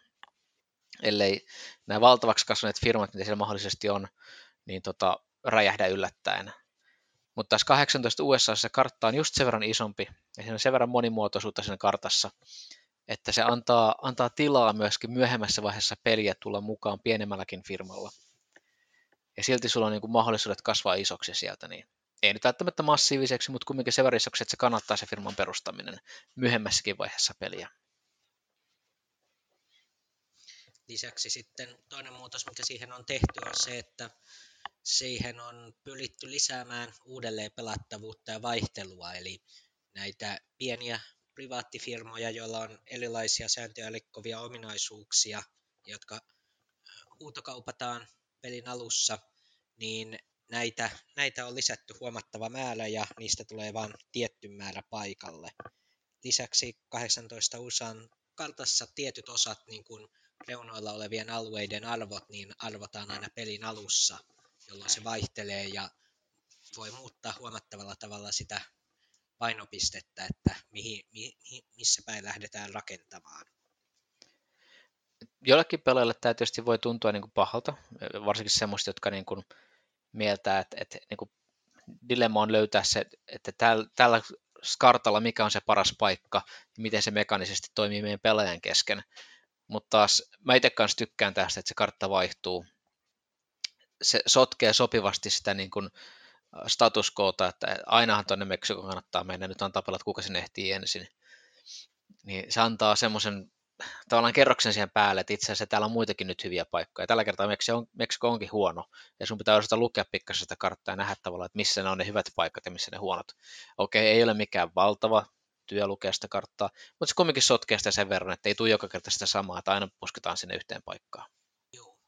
Ellei nämä valtavaksi kasvaneet firmat, mitä siellä mahdollisesti on, niin tota, räjähdä yllättäen. Mutta tässä kahdeksantoista U S A se kartta on just sen verran isompi, ja siinä on sen verran monimuotoisuutta siinä kartassa, että se antaa, antaa tilaa myöskin myöhemmässä vaiheessa peliä tulla mukaan pienemmälläkin firmalla. Ja silti sulla on niin kuin mahdollisuudet kasvaa isoksi sieltä, niin ei nyt välttämättä massiiviseksi, mutta kumminkin sen verran isoksi, että se kannattaa se firman perustaminen myöhemmässäkin vaiheessa peliä. Lisäksi sitten toinen muutos, mikä siihen on tehty, on se, että siihen on pyritty lisäämään uudelleen pelattavuutta ja vaihtelua, eli näitä pieniä privaattifirmoja, joilla on erilaisia sääntöjä rikkovia ominaisuuksia, jotka huutokaupataan pelin alussa, niin näitä, näitä on lisätty huomattava määrä ja niistä tulee vain tietty määrä paikalle. Lisäksi kahdeksantoista U S A:n kartassa tietyt osat, niin kuin reunoilla olevien alueiden arvot, niin arvotaan aina pelin alussa, jolloin se vaihtelee ja voi muuttaa huomattavalla tavalla sitä painopistettä, että mihin, mihin, missä päin lähdetään rakentamaan. Jollakin pelaajalla tämä tietysti voi tuntua niin kuin pahalta, varsinkin semmoista, jotka niin kuin mieltää, että, että niin kuin dilemma on löytää se, että tällä kartalla, mikä on se paras paikka ja miten se mekaanisesti toimii meidän pelaajan kesken. Mutta taas mä itse kanssa tykkään tästä, että se kartta vaihtuu. Se sotkee sopivasti sitä niin kuin status quota, että ainahan tuonne Meksikon kannattaa mennä, nyt antaa pelata, kuka sen ehtii ensin. Niin se antaa semmoisen tavallaan kerroksen siihen päälle, että itse asiassa täällä on muitakin nyt hyviä paikkoja. Tällä kertaa Meksiko onkin huono, ja sun pitää osata lukea pikkasen sitä karttaa ja nähdä tavallaan, että missä ne on ne hyvät paikat ja missä ne huonot. Okei, ei ole mikään valtava työ lukea sitä karttaa, mutta se kumminkin sotkee sitä sen verran, että ei tule joka kerta sitä samaa, että aina pusketaan sinne yhteen paikkaan. Joo,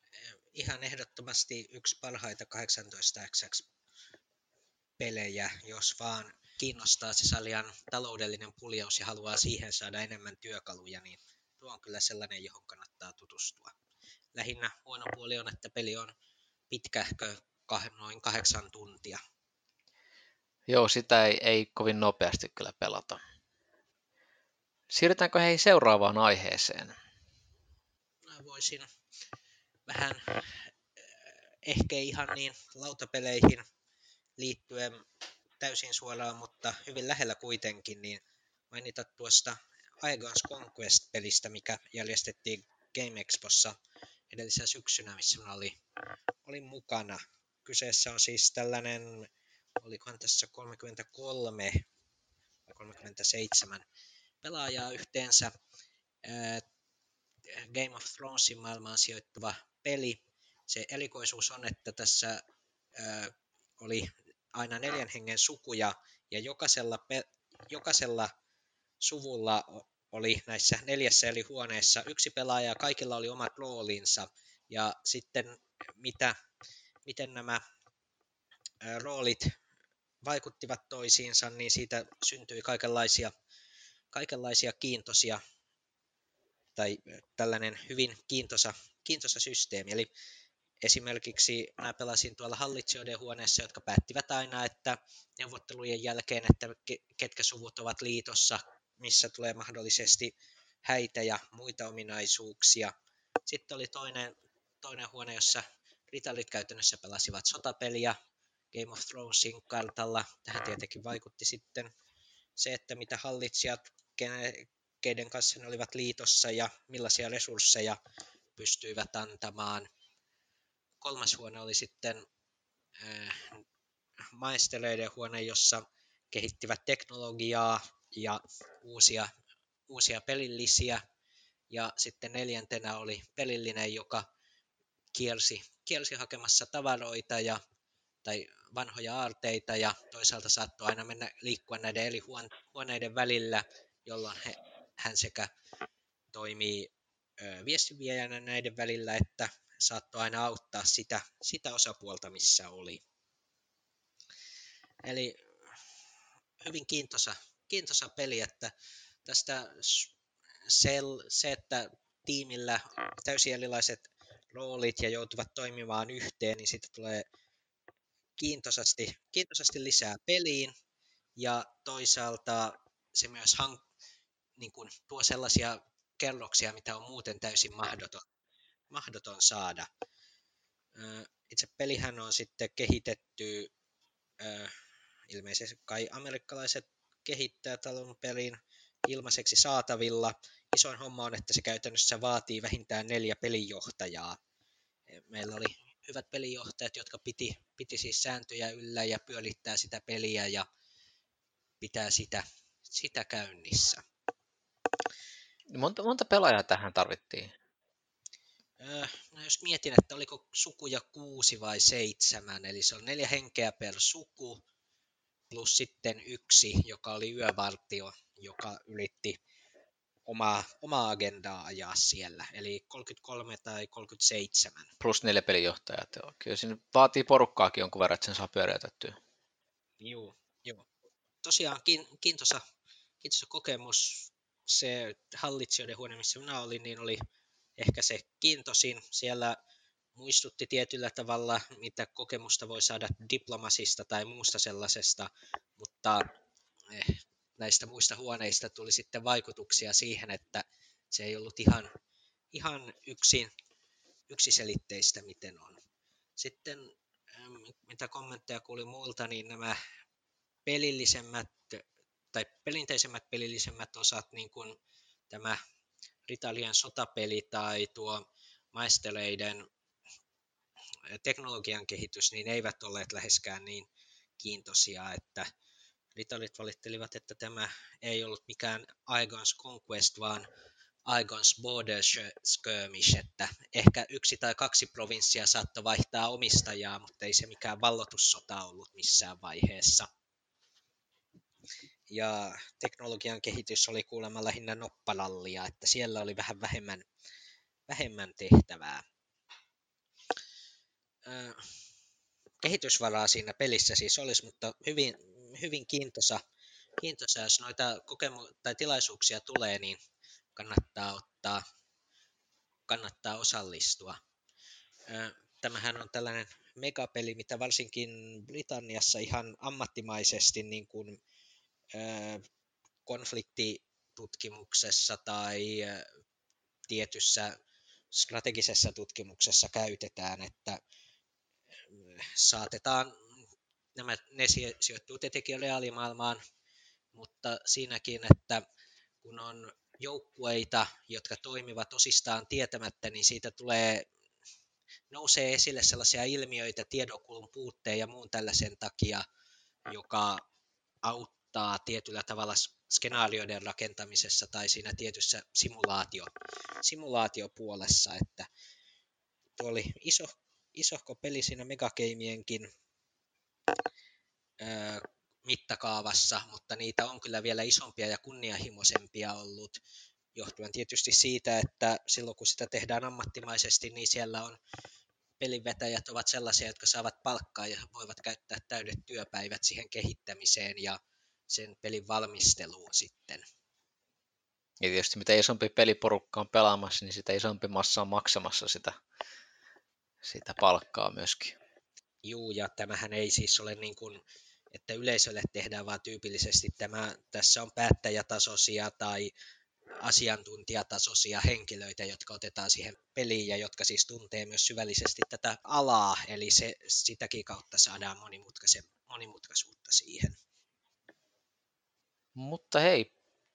ihan ehdottomasti yksi parhaita kahdeksantoista X X-pelejä, jos vaan kiinnostaa se salian taloudellinen puljaus ja haluaa siihen saada enemmän työkaluja, niin tuo on kyllä sellainen, johon kannattaa tutustua. Lähinnä huono puoli on, että peli on pitkähkö noin kahdeksan tuntia. Joo, sitä ei, ei kovin nopeasti kyllä pelata. Siirrytäänkö hei seuraavaan aiheeseen? Mä voisin vähän, ehkä ihan niin lautapeleihin liittyen täysin suoraan, mutta hyvin lähellä kuitenkin, niin mainita tuosta Aegon's Conquest-pelistä, mikä järjestettiin Game Expossa edellisessä syksynä, missä minä olin, olin mukana. Kyseessä on siis tällainen, olikohan tässä kolmekymmentäkolme tai kolmekymmentäseitsemän pelaajaa yhteensä, ää, Game of Thronesin maailmaan sijoittuva peli. Se erikoisuus on, että tässä ää, oli aina neljän hengen sukuja, ja jokaisella, pe- jokaisella suvulla oli näissä neljässä eli huoneessa yksi pelaaja, kaikilla oli omat roolinsa, ja sitten mitä, miten nämä roolit vaikuttivat toisiinsa, niin siitä syntyi kaikenlaisia, kaikenlaisia kiintoisia, tai tällainen hyvin kiintosa, kiintosa systeemi. Eli esimerkiksi mä pelasin tuolla hallitsijoiden huoneessa, jotka päättivät aina, että neuvottelujen jälkeen, että ketkä suvut ovat liitossa, missä tulee mahdollisesti häitä ja muita ominaisuuksia. Sitten oli toinen, toinen huone, jossa ritarit käytännössä pelasivat sotapeliä Game of Thronesin kartalla. Tähän tietenkin vaikutti sitten se, että mitä hallitsijat, keiden kanssa ne olivat liitossa ja millaisia resursseja pystyivät antamaan. Kolmas huone oli sitten äh, maistereiden huone, jossa kehittivät teknologiaa ja uusia, uusia pelillisiä. Ja sitten neljäntenä oli pelillinen, joka kiersi, kiersi hakemassa tavaroita ja, tai vanhoja aarteita ja toisaalta saattoi aina mennä liikkua näiden eri huoneiden välillä, jolloin he, hän sekä toimii ö, viestinviejänä näiden välillä, että saattoi aina auttaa sitä, sitä osapuolta, missä oli. Eli hyvin kiintoisa, kiintoisa peli, että tästä se, että tiimillä täysin erilaiset roolit ja joutuvat toimimaan yhteen, niin siitä tulee kiintosasti, kiintosasti lisää peliin, ja toisaalta se myös hank, niin kuin tuo sellaisia kerroksia, mitä on muuten täysin mahdoton. mahdoton saada. Itse pelihän on sitten kehitetty, ilmeisesti kai amerikkalaiset kehittäjät alun perin ilmaiseksi saatavilla. Isoin homma on, että se käytännössä vaatii vähintään neljä pelinjohtajaa. Meillä oli hyvät pelinjohtajat, jotka piti, piti siis sääntöjä yllä ja pyörittää sitä peliä ja pitää sitä, sitä käynnissä. Monta, monta pelaajaa tähän tarvittiin? No jos mietin, että oliko sukuja kuusi vai seitsemän, eli se on neljä henkeä per suku, plus sitten yksi, joka oli yövartio, joka yritti omaa, omaa agendaa ajaa siellä, eli kolmekymmentäkolme tai kolmekymmentäseitsemän. Plus neljä pelijohtajat, joo. Kyllä siinä vaatii porukkaakin jonkun verran, että sen saa pyöräytettyä. Joo, joo. Tosiaan kiintoisa, kiintoisa kokemus. Se hallitsijoiden huone, missä minä olin, niin oli ehkä se kiintosin. Siellä muistutti tietyllä tavalla, mitä kokemusta voi saada diplomasista tai muusta sellaisesta, mutta näistä muista huoneista tuli sitten vaikutuksia siihen, että se ei ollut ihan, ihan yksin, yksiselitteistä, miten on. Sitten mitä kommentteja kuuli muilta, niin nämä pelillisemmät tai perinteisemmät pelillisimmät osat, niin kuin tämä Ritalien sotapeli tai tuo maistereiden teknologian kehitys, niin eivät olleet läheskään niin kiintoisia, että ritalit valittelivat, että tämä ei ollut mikään Aegon's Conquest, vaan Aegon's Border Skirmish, että ehkä yksi tai kaksi provinssia saattoi vaihtaa omistajaa, mutta ei se mikään valloitussota ollut missään vaiheessa. Ja teknologian kehitys oli kuulemma lähinnä nopparallia, että siellä oli vähän vähemmän, vähemmän tehtävää. Äh, kehitysvaraa siinä pelissä siis olisi, mutta hyvin, hyvin kiintosa, kiintosa, jos noita kokemu- tai tilaisuuksia tulee, niin kannattaa ottaa, kannattaa osallistua. Äh, tämähän on tällainen megapeli, mitä varsinkin Britanniassa ihan ammattimaisesti niin kuin konfliktitutkimuksessa tai tietyssä strategisessa tutkimuksessa käytetään, että saatetaan, nämä, ne sijoittuu tietenkin reaalimaailmaan, mutta siinäkin, että kun on joukkueita, jotka toimivat osistaan tietämättä, niin siitä tulee, nousee esille sellaisia ilmiöitä tiedonkulun puutteen ja muun tällaisen takia, joka auttaa tietyllä tavalla skenaarioiden rakentamisessa tai siinä tietyssä simulaatio, simulaatiopuolessa, että tuo oli iso, isohko peli siinä megageimienkin ö, mittakaavassa, mutta niitä on kyllä vielä isompia ja kunnianhimoisempia ollut, johtuen tietysti siitä, että silloin kun sitä tehdään ammattimaisesti, niin siellä on pelinvetäjät ovat sellaisia, jotka saavat palkkaa ja voivat käyttää täydet työpäivät siihen kehittämiseen ja sen pelin valmisteluun sitten. Ja tietysti mitä isompi peliporukka on pelaamassa, niin sitä isompi massa on maksamassa sitä, sitä palkkaa myöskin. Juu, ja tämähän ei siis ole niin kuin, että yleisölle tehdään, vaan tyypillisesti tämä, tässä on päättäjätasoisia tai asiantuntijatasoisia henkilöitä, jotka otetaan siihen peliin ja jotka siis tuntee myös syvällisesti tätä alaa, eli se, sitäkin kautta saadaan monimutkaisuutta siihen. Mutta hei,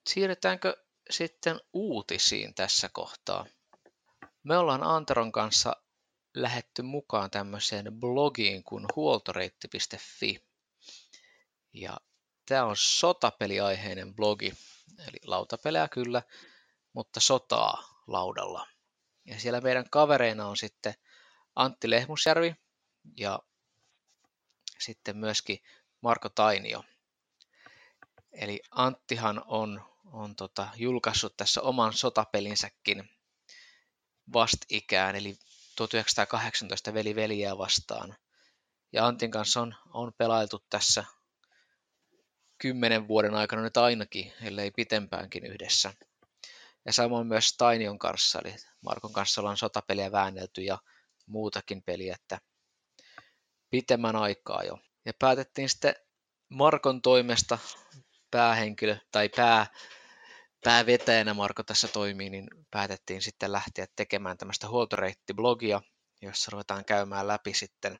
siirrytäänkö sitten uutisiin tässä kohtaa? Me ollaan Anteron kanssa lähdetty mukaan tämmöiseen blogiin kuin huoltoreitti piste fi. Ja tämä on sotapeliaiheinen blogi, eli lautapelejä kyllä, mutta sotaa laudalla. Ja siellä meidän kavereina on sitten Antti Lehmusjärvi ja sitten myöskin Marko Tainio. Eli Anttihan on, on tota, julkaissut tässä oman sotapelinsäkin vastikään, eli tuhatyhdeksänsataakahdeksantoista veli veljeä vastaan. Ja Antin kanssa on, on pelailtu tässä kymmenen vuoden aikana nyt ainakin, ellei pitempäänkin yhdessä. Ja samoin myös Tainion kanssa, eli Markon kanssa ollaan sotapeliä väännelty ja muutakin peliä, että pitemmän aikaa jo. Ja päätettiin sitten Markon toimesta, päähenkilö tai pää, päävetäjänä Marko tässä toimii, niin päätettiin sitten lähteä tekemään tämmöistä huoltoreittiblogia, jossa ruvetaan käymään läpi sitten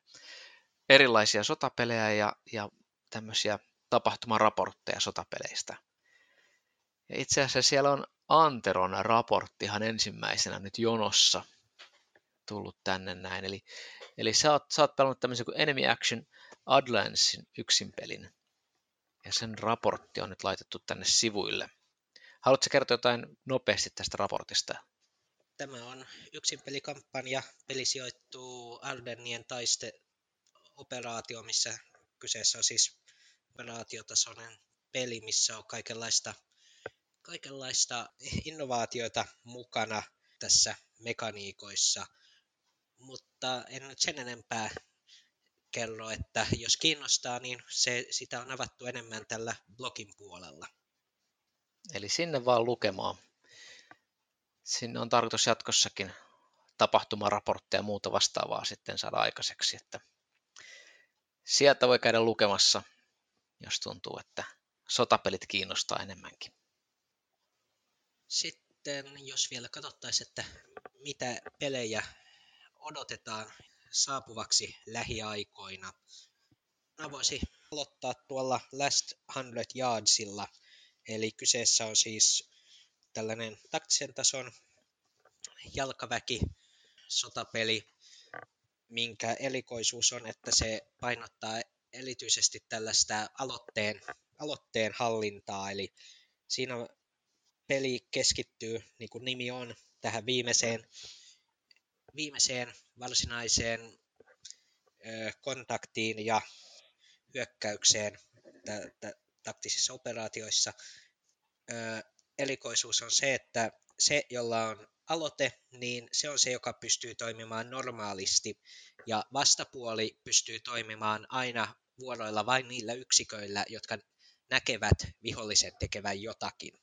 erilaisia sotapelejä ja, ja tämmöisiä tapahtumaraportteja sotapeleistä. Ja itse asiassa siellä on Anteron raporttihan ensimmäisenä nyt jonossa tullut tänne näin. Eli, eli sä oot, sä oot pelannut tämmöisen kuin Enemy Action Alliancein yksin pelin. Ja sen raportti on nyt laitettu tänne sivuille. Haluatko kertoa jotain nopeasti tästä raportista? Tämä on yksinpelikampanja. Peli sijoittuu Ardennien taisteoperaatioon, missä kyseessä on siis operaatiotasoinen peli, missä on kaikenlaista, kaikenlaista innovaatioita mukana tässä mekaniikoissa. Mutta en nyt sen enempää kerro, että jos kiinnostaa, niin se, sitä on avattu enemmän tällä blogin puolella. Eli sinne vaan lukemaan. Sinne on tarkoitus jatkossakin tapahtumaraportteja ja muuta vastaavaa sitten saada aikaiseksi. Että sieltä voi käydä lukemassa, jos tuntuu, että sotapelit kiinnostaa enemmänkin. Sitten jos vielä katsottaisiin, että mitä pelejä odotetaan saapuvaksi lähiaikoina. Mä voisin aloittaa tuolla Last Hundred Yardsilla, Eli kyseessä on siis tällainen taktisen tason jalkaväki sotapeli, minkä erikoisuus on, että se painottaa erityisesti tällaista aloitteen, aloitteen hallintaa, eli siinä peli keskittyy, niin kuin nimi on, tähän viimeiseen, viimeiseen varsinaiseen ö, kontaktiin ja hyökkäykseen t- t- taktisissa operaatioissa. Ö, erikoisuus on se, että se, jolla on aloite, niin se on se, joka pystyy toimimaan normaalisti, ja vastapuoli pystyy toimimaan aina vuoroilla vain niillä yksiköillä, jotka näkevät viholliset tekevän jotakin.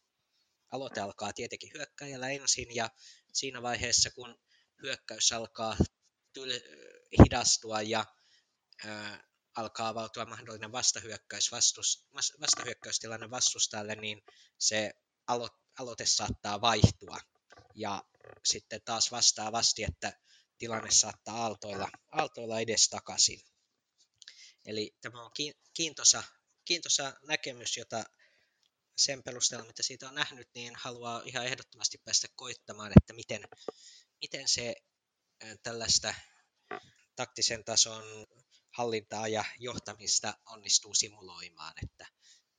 Aloite alkaa tietenkin hyökkäjällä ensin, ja siinä vaiheessa, kun hyökkäys alkaa tyl- hidastua ja ö, alkaa avautua mahdollinen vastahyökkäys, vastus, vastahyökkäystilanne vastustajalle, niin se alo- aloite saattaa vaihtua. Ja sitten taas vastaavasti, että tilanne saattaa aaltoilla, aaltoilla edestakaisin. Eli tämä on kiintoisa, kiintoisa näkemys, jota sen perusteella, mitä siitä on nähnyt, niin haluaa ihan ehdottomasti päästä koittamaan, että miten, miten se tällaista taktisen tason hallintaa ja johtamista onnistuu simuloimaan. Että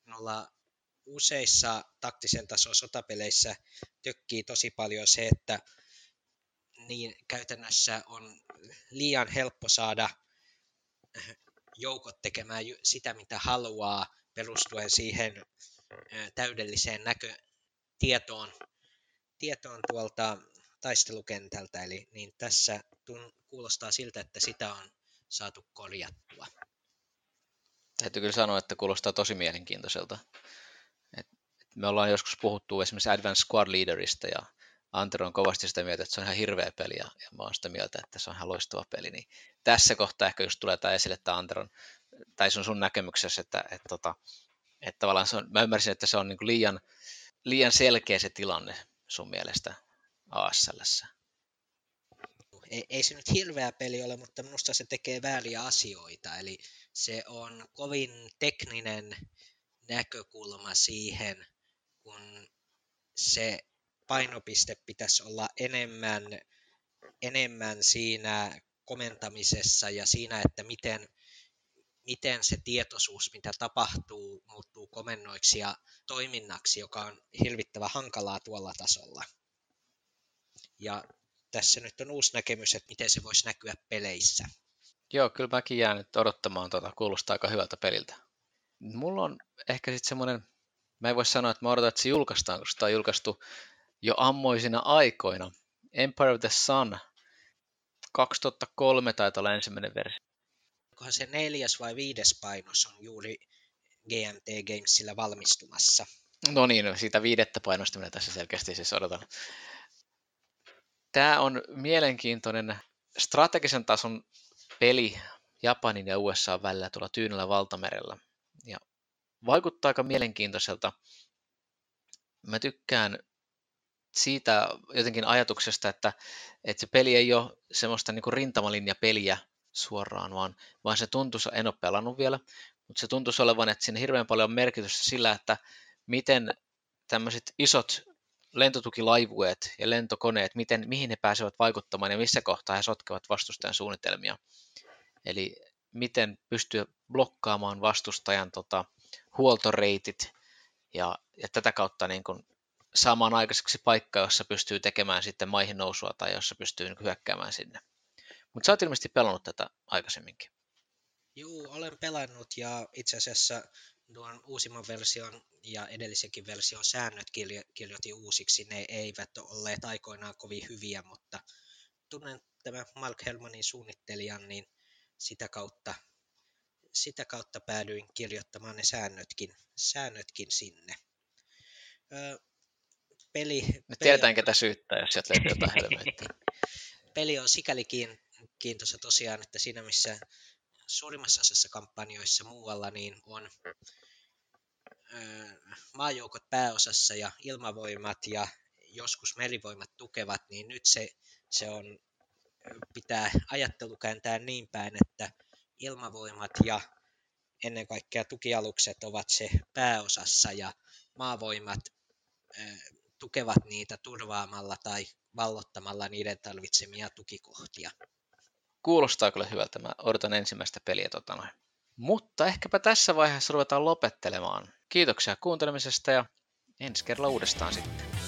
minulla useissa taktisen tason sotapeleissä tökkii tosi paljon se, että niin käytännössä on liian helppo saada joukot tekemään sitä, mitä haluaa, perustuen siihen täydelliseen näkötietoon tietoon tuolta taistelukentältä. Eli niin tässä tun, kuulostaa siltä, että sitä on saatu korjattua. Täytyy kyllä sanoa, että kuulostaa tosi mielenkiintoiselta. Et me ollaan joskus puhuttu esimerkiksi Advanced Squad Leaderista, ja Antero on kovasti sitä mieltä, että se on ihan hirveä peli, ja, ja mä oon sitä mieltä, että se on ihan loistava peli. Niin tässä kohtaa ehkä just tulee tämä esille, että Anteron, tai sun, sun näkemyksessä, että, että, että, että tavallaan se on, mä ymmärsin, että se on niin kuin liian, liian selkeä se tilanne sun mielestä A S L:ssä. Ei, ei se nyt hirveä peli ole, mutta minusta se tekee vääriä asioita, eli se on kovin tekninen näkökulma siihen, kun se painopiste pitäisi olla enemmän, enemmän siinä komentamisessa ja siinä, että miten, miten se tietoisuus, mitä tapahtuu, muuttuu komennoiksi ja toiminnaksi, joka on hirvittävän hankalaa tuolla tasolla. Ja tässä nyt on uusi näkemys, että miten se voisi näkyä peleissä. Joo, kyllä mäkin jään nyt odottamaan, tuota, kuulostaa aika hyvältä peliltä. Mulla on ehkä sitten semmoinen, mä en voi sanoa, että mä odotan, että se julkaistaan, koska sitä on julkaistu jo ammoisina aikoina. Empire of the Sun, kaksituhattakolme taitaa olla ensimmäinen versio. Onkohan se neljäs vai viides painos on juuri G M T Gamesillä valmistumassa? No niin, siitä viidettä painosta minä tässä selkeästi siis odotan. Tämä on mielenkiintoinen strategisen tason peli Japanin ja U S A:n välillä tuolla Tyynellä valtamerellä. Ja vaikuttaa aika mielenkiintoiselta. Mä tykkään siitä jotenkin ajatuksesta, että, että se peli ei ole semmoista niin kuin rintamalinjapeliä suoraan, vaan, vaan se tuntuisi, en ole pelannut vielä, mutta se tuntuisi olevan, että siinä hirveän paljon on merkitystä sillä, että miten tämmöiset isot lentotukilaivueet ja lentokoneet, miten, mihin he pääsevät vaikuttamaan ja missä kohtaa he sotkevat vastustajan suunnitelmia. Eli miten pystyy blokkaamaan vastustajan tota, huoltoreitit ja, ja tätä kautta niin kun saamaan aikaiseksi paikkaa, jossa pystyy tekemään sitten maihin nousua tai jossa pystyy niin kun hyökkäämään sinne. Mutta sä oot ilmeisesti pelannut tätä aikaisemminkin. Juu, olen pelannut ja itse asiassa tuon uusimman version ja edellisenkin version säännöt kirjoitin uusiksi. Ne eivät ole olleet aikoinaan kovin hyviä, mutta tunnen tämän Mark Hellmanin suunnittelijan, niin sitä kautta, sitä kautta päädyin kirjoittamaan ne säännötkin, säännötkin sinne. Öö, peli, Me tiedetään, peli on... ketä syyttää, jos sieltä löytyy jotain helvettiä. Peli on sikäli kiintoisa tosiaan, että siinä missä suurimmassa osassa kampanjoissa muualla niin on öö, maajoukot pääosassa ja ilmavoimat ja joskus merivoimat tukevat, niin nyt se, se on, pitää ajattelu kääntää niin päin, että ilmavoimat ja ennen kaikkea tukialukset ovat se pääosassa ja maavoimat tukevat niitä turvaamalla tai vallottamalla niiden tarvitsemia tukikohtia. Kuulostaa kyllä hyvältä. Mä odotan ensimmäistä peliä tota noin. Mutta ehkäpä tässä vaiheessa ruvetaan lopettelemaan. Kiitoksia kuuntelemisesta ja ensi kerralla uudestaan sitten.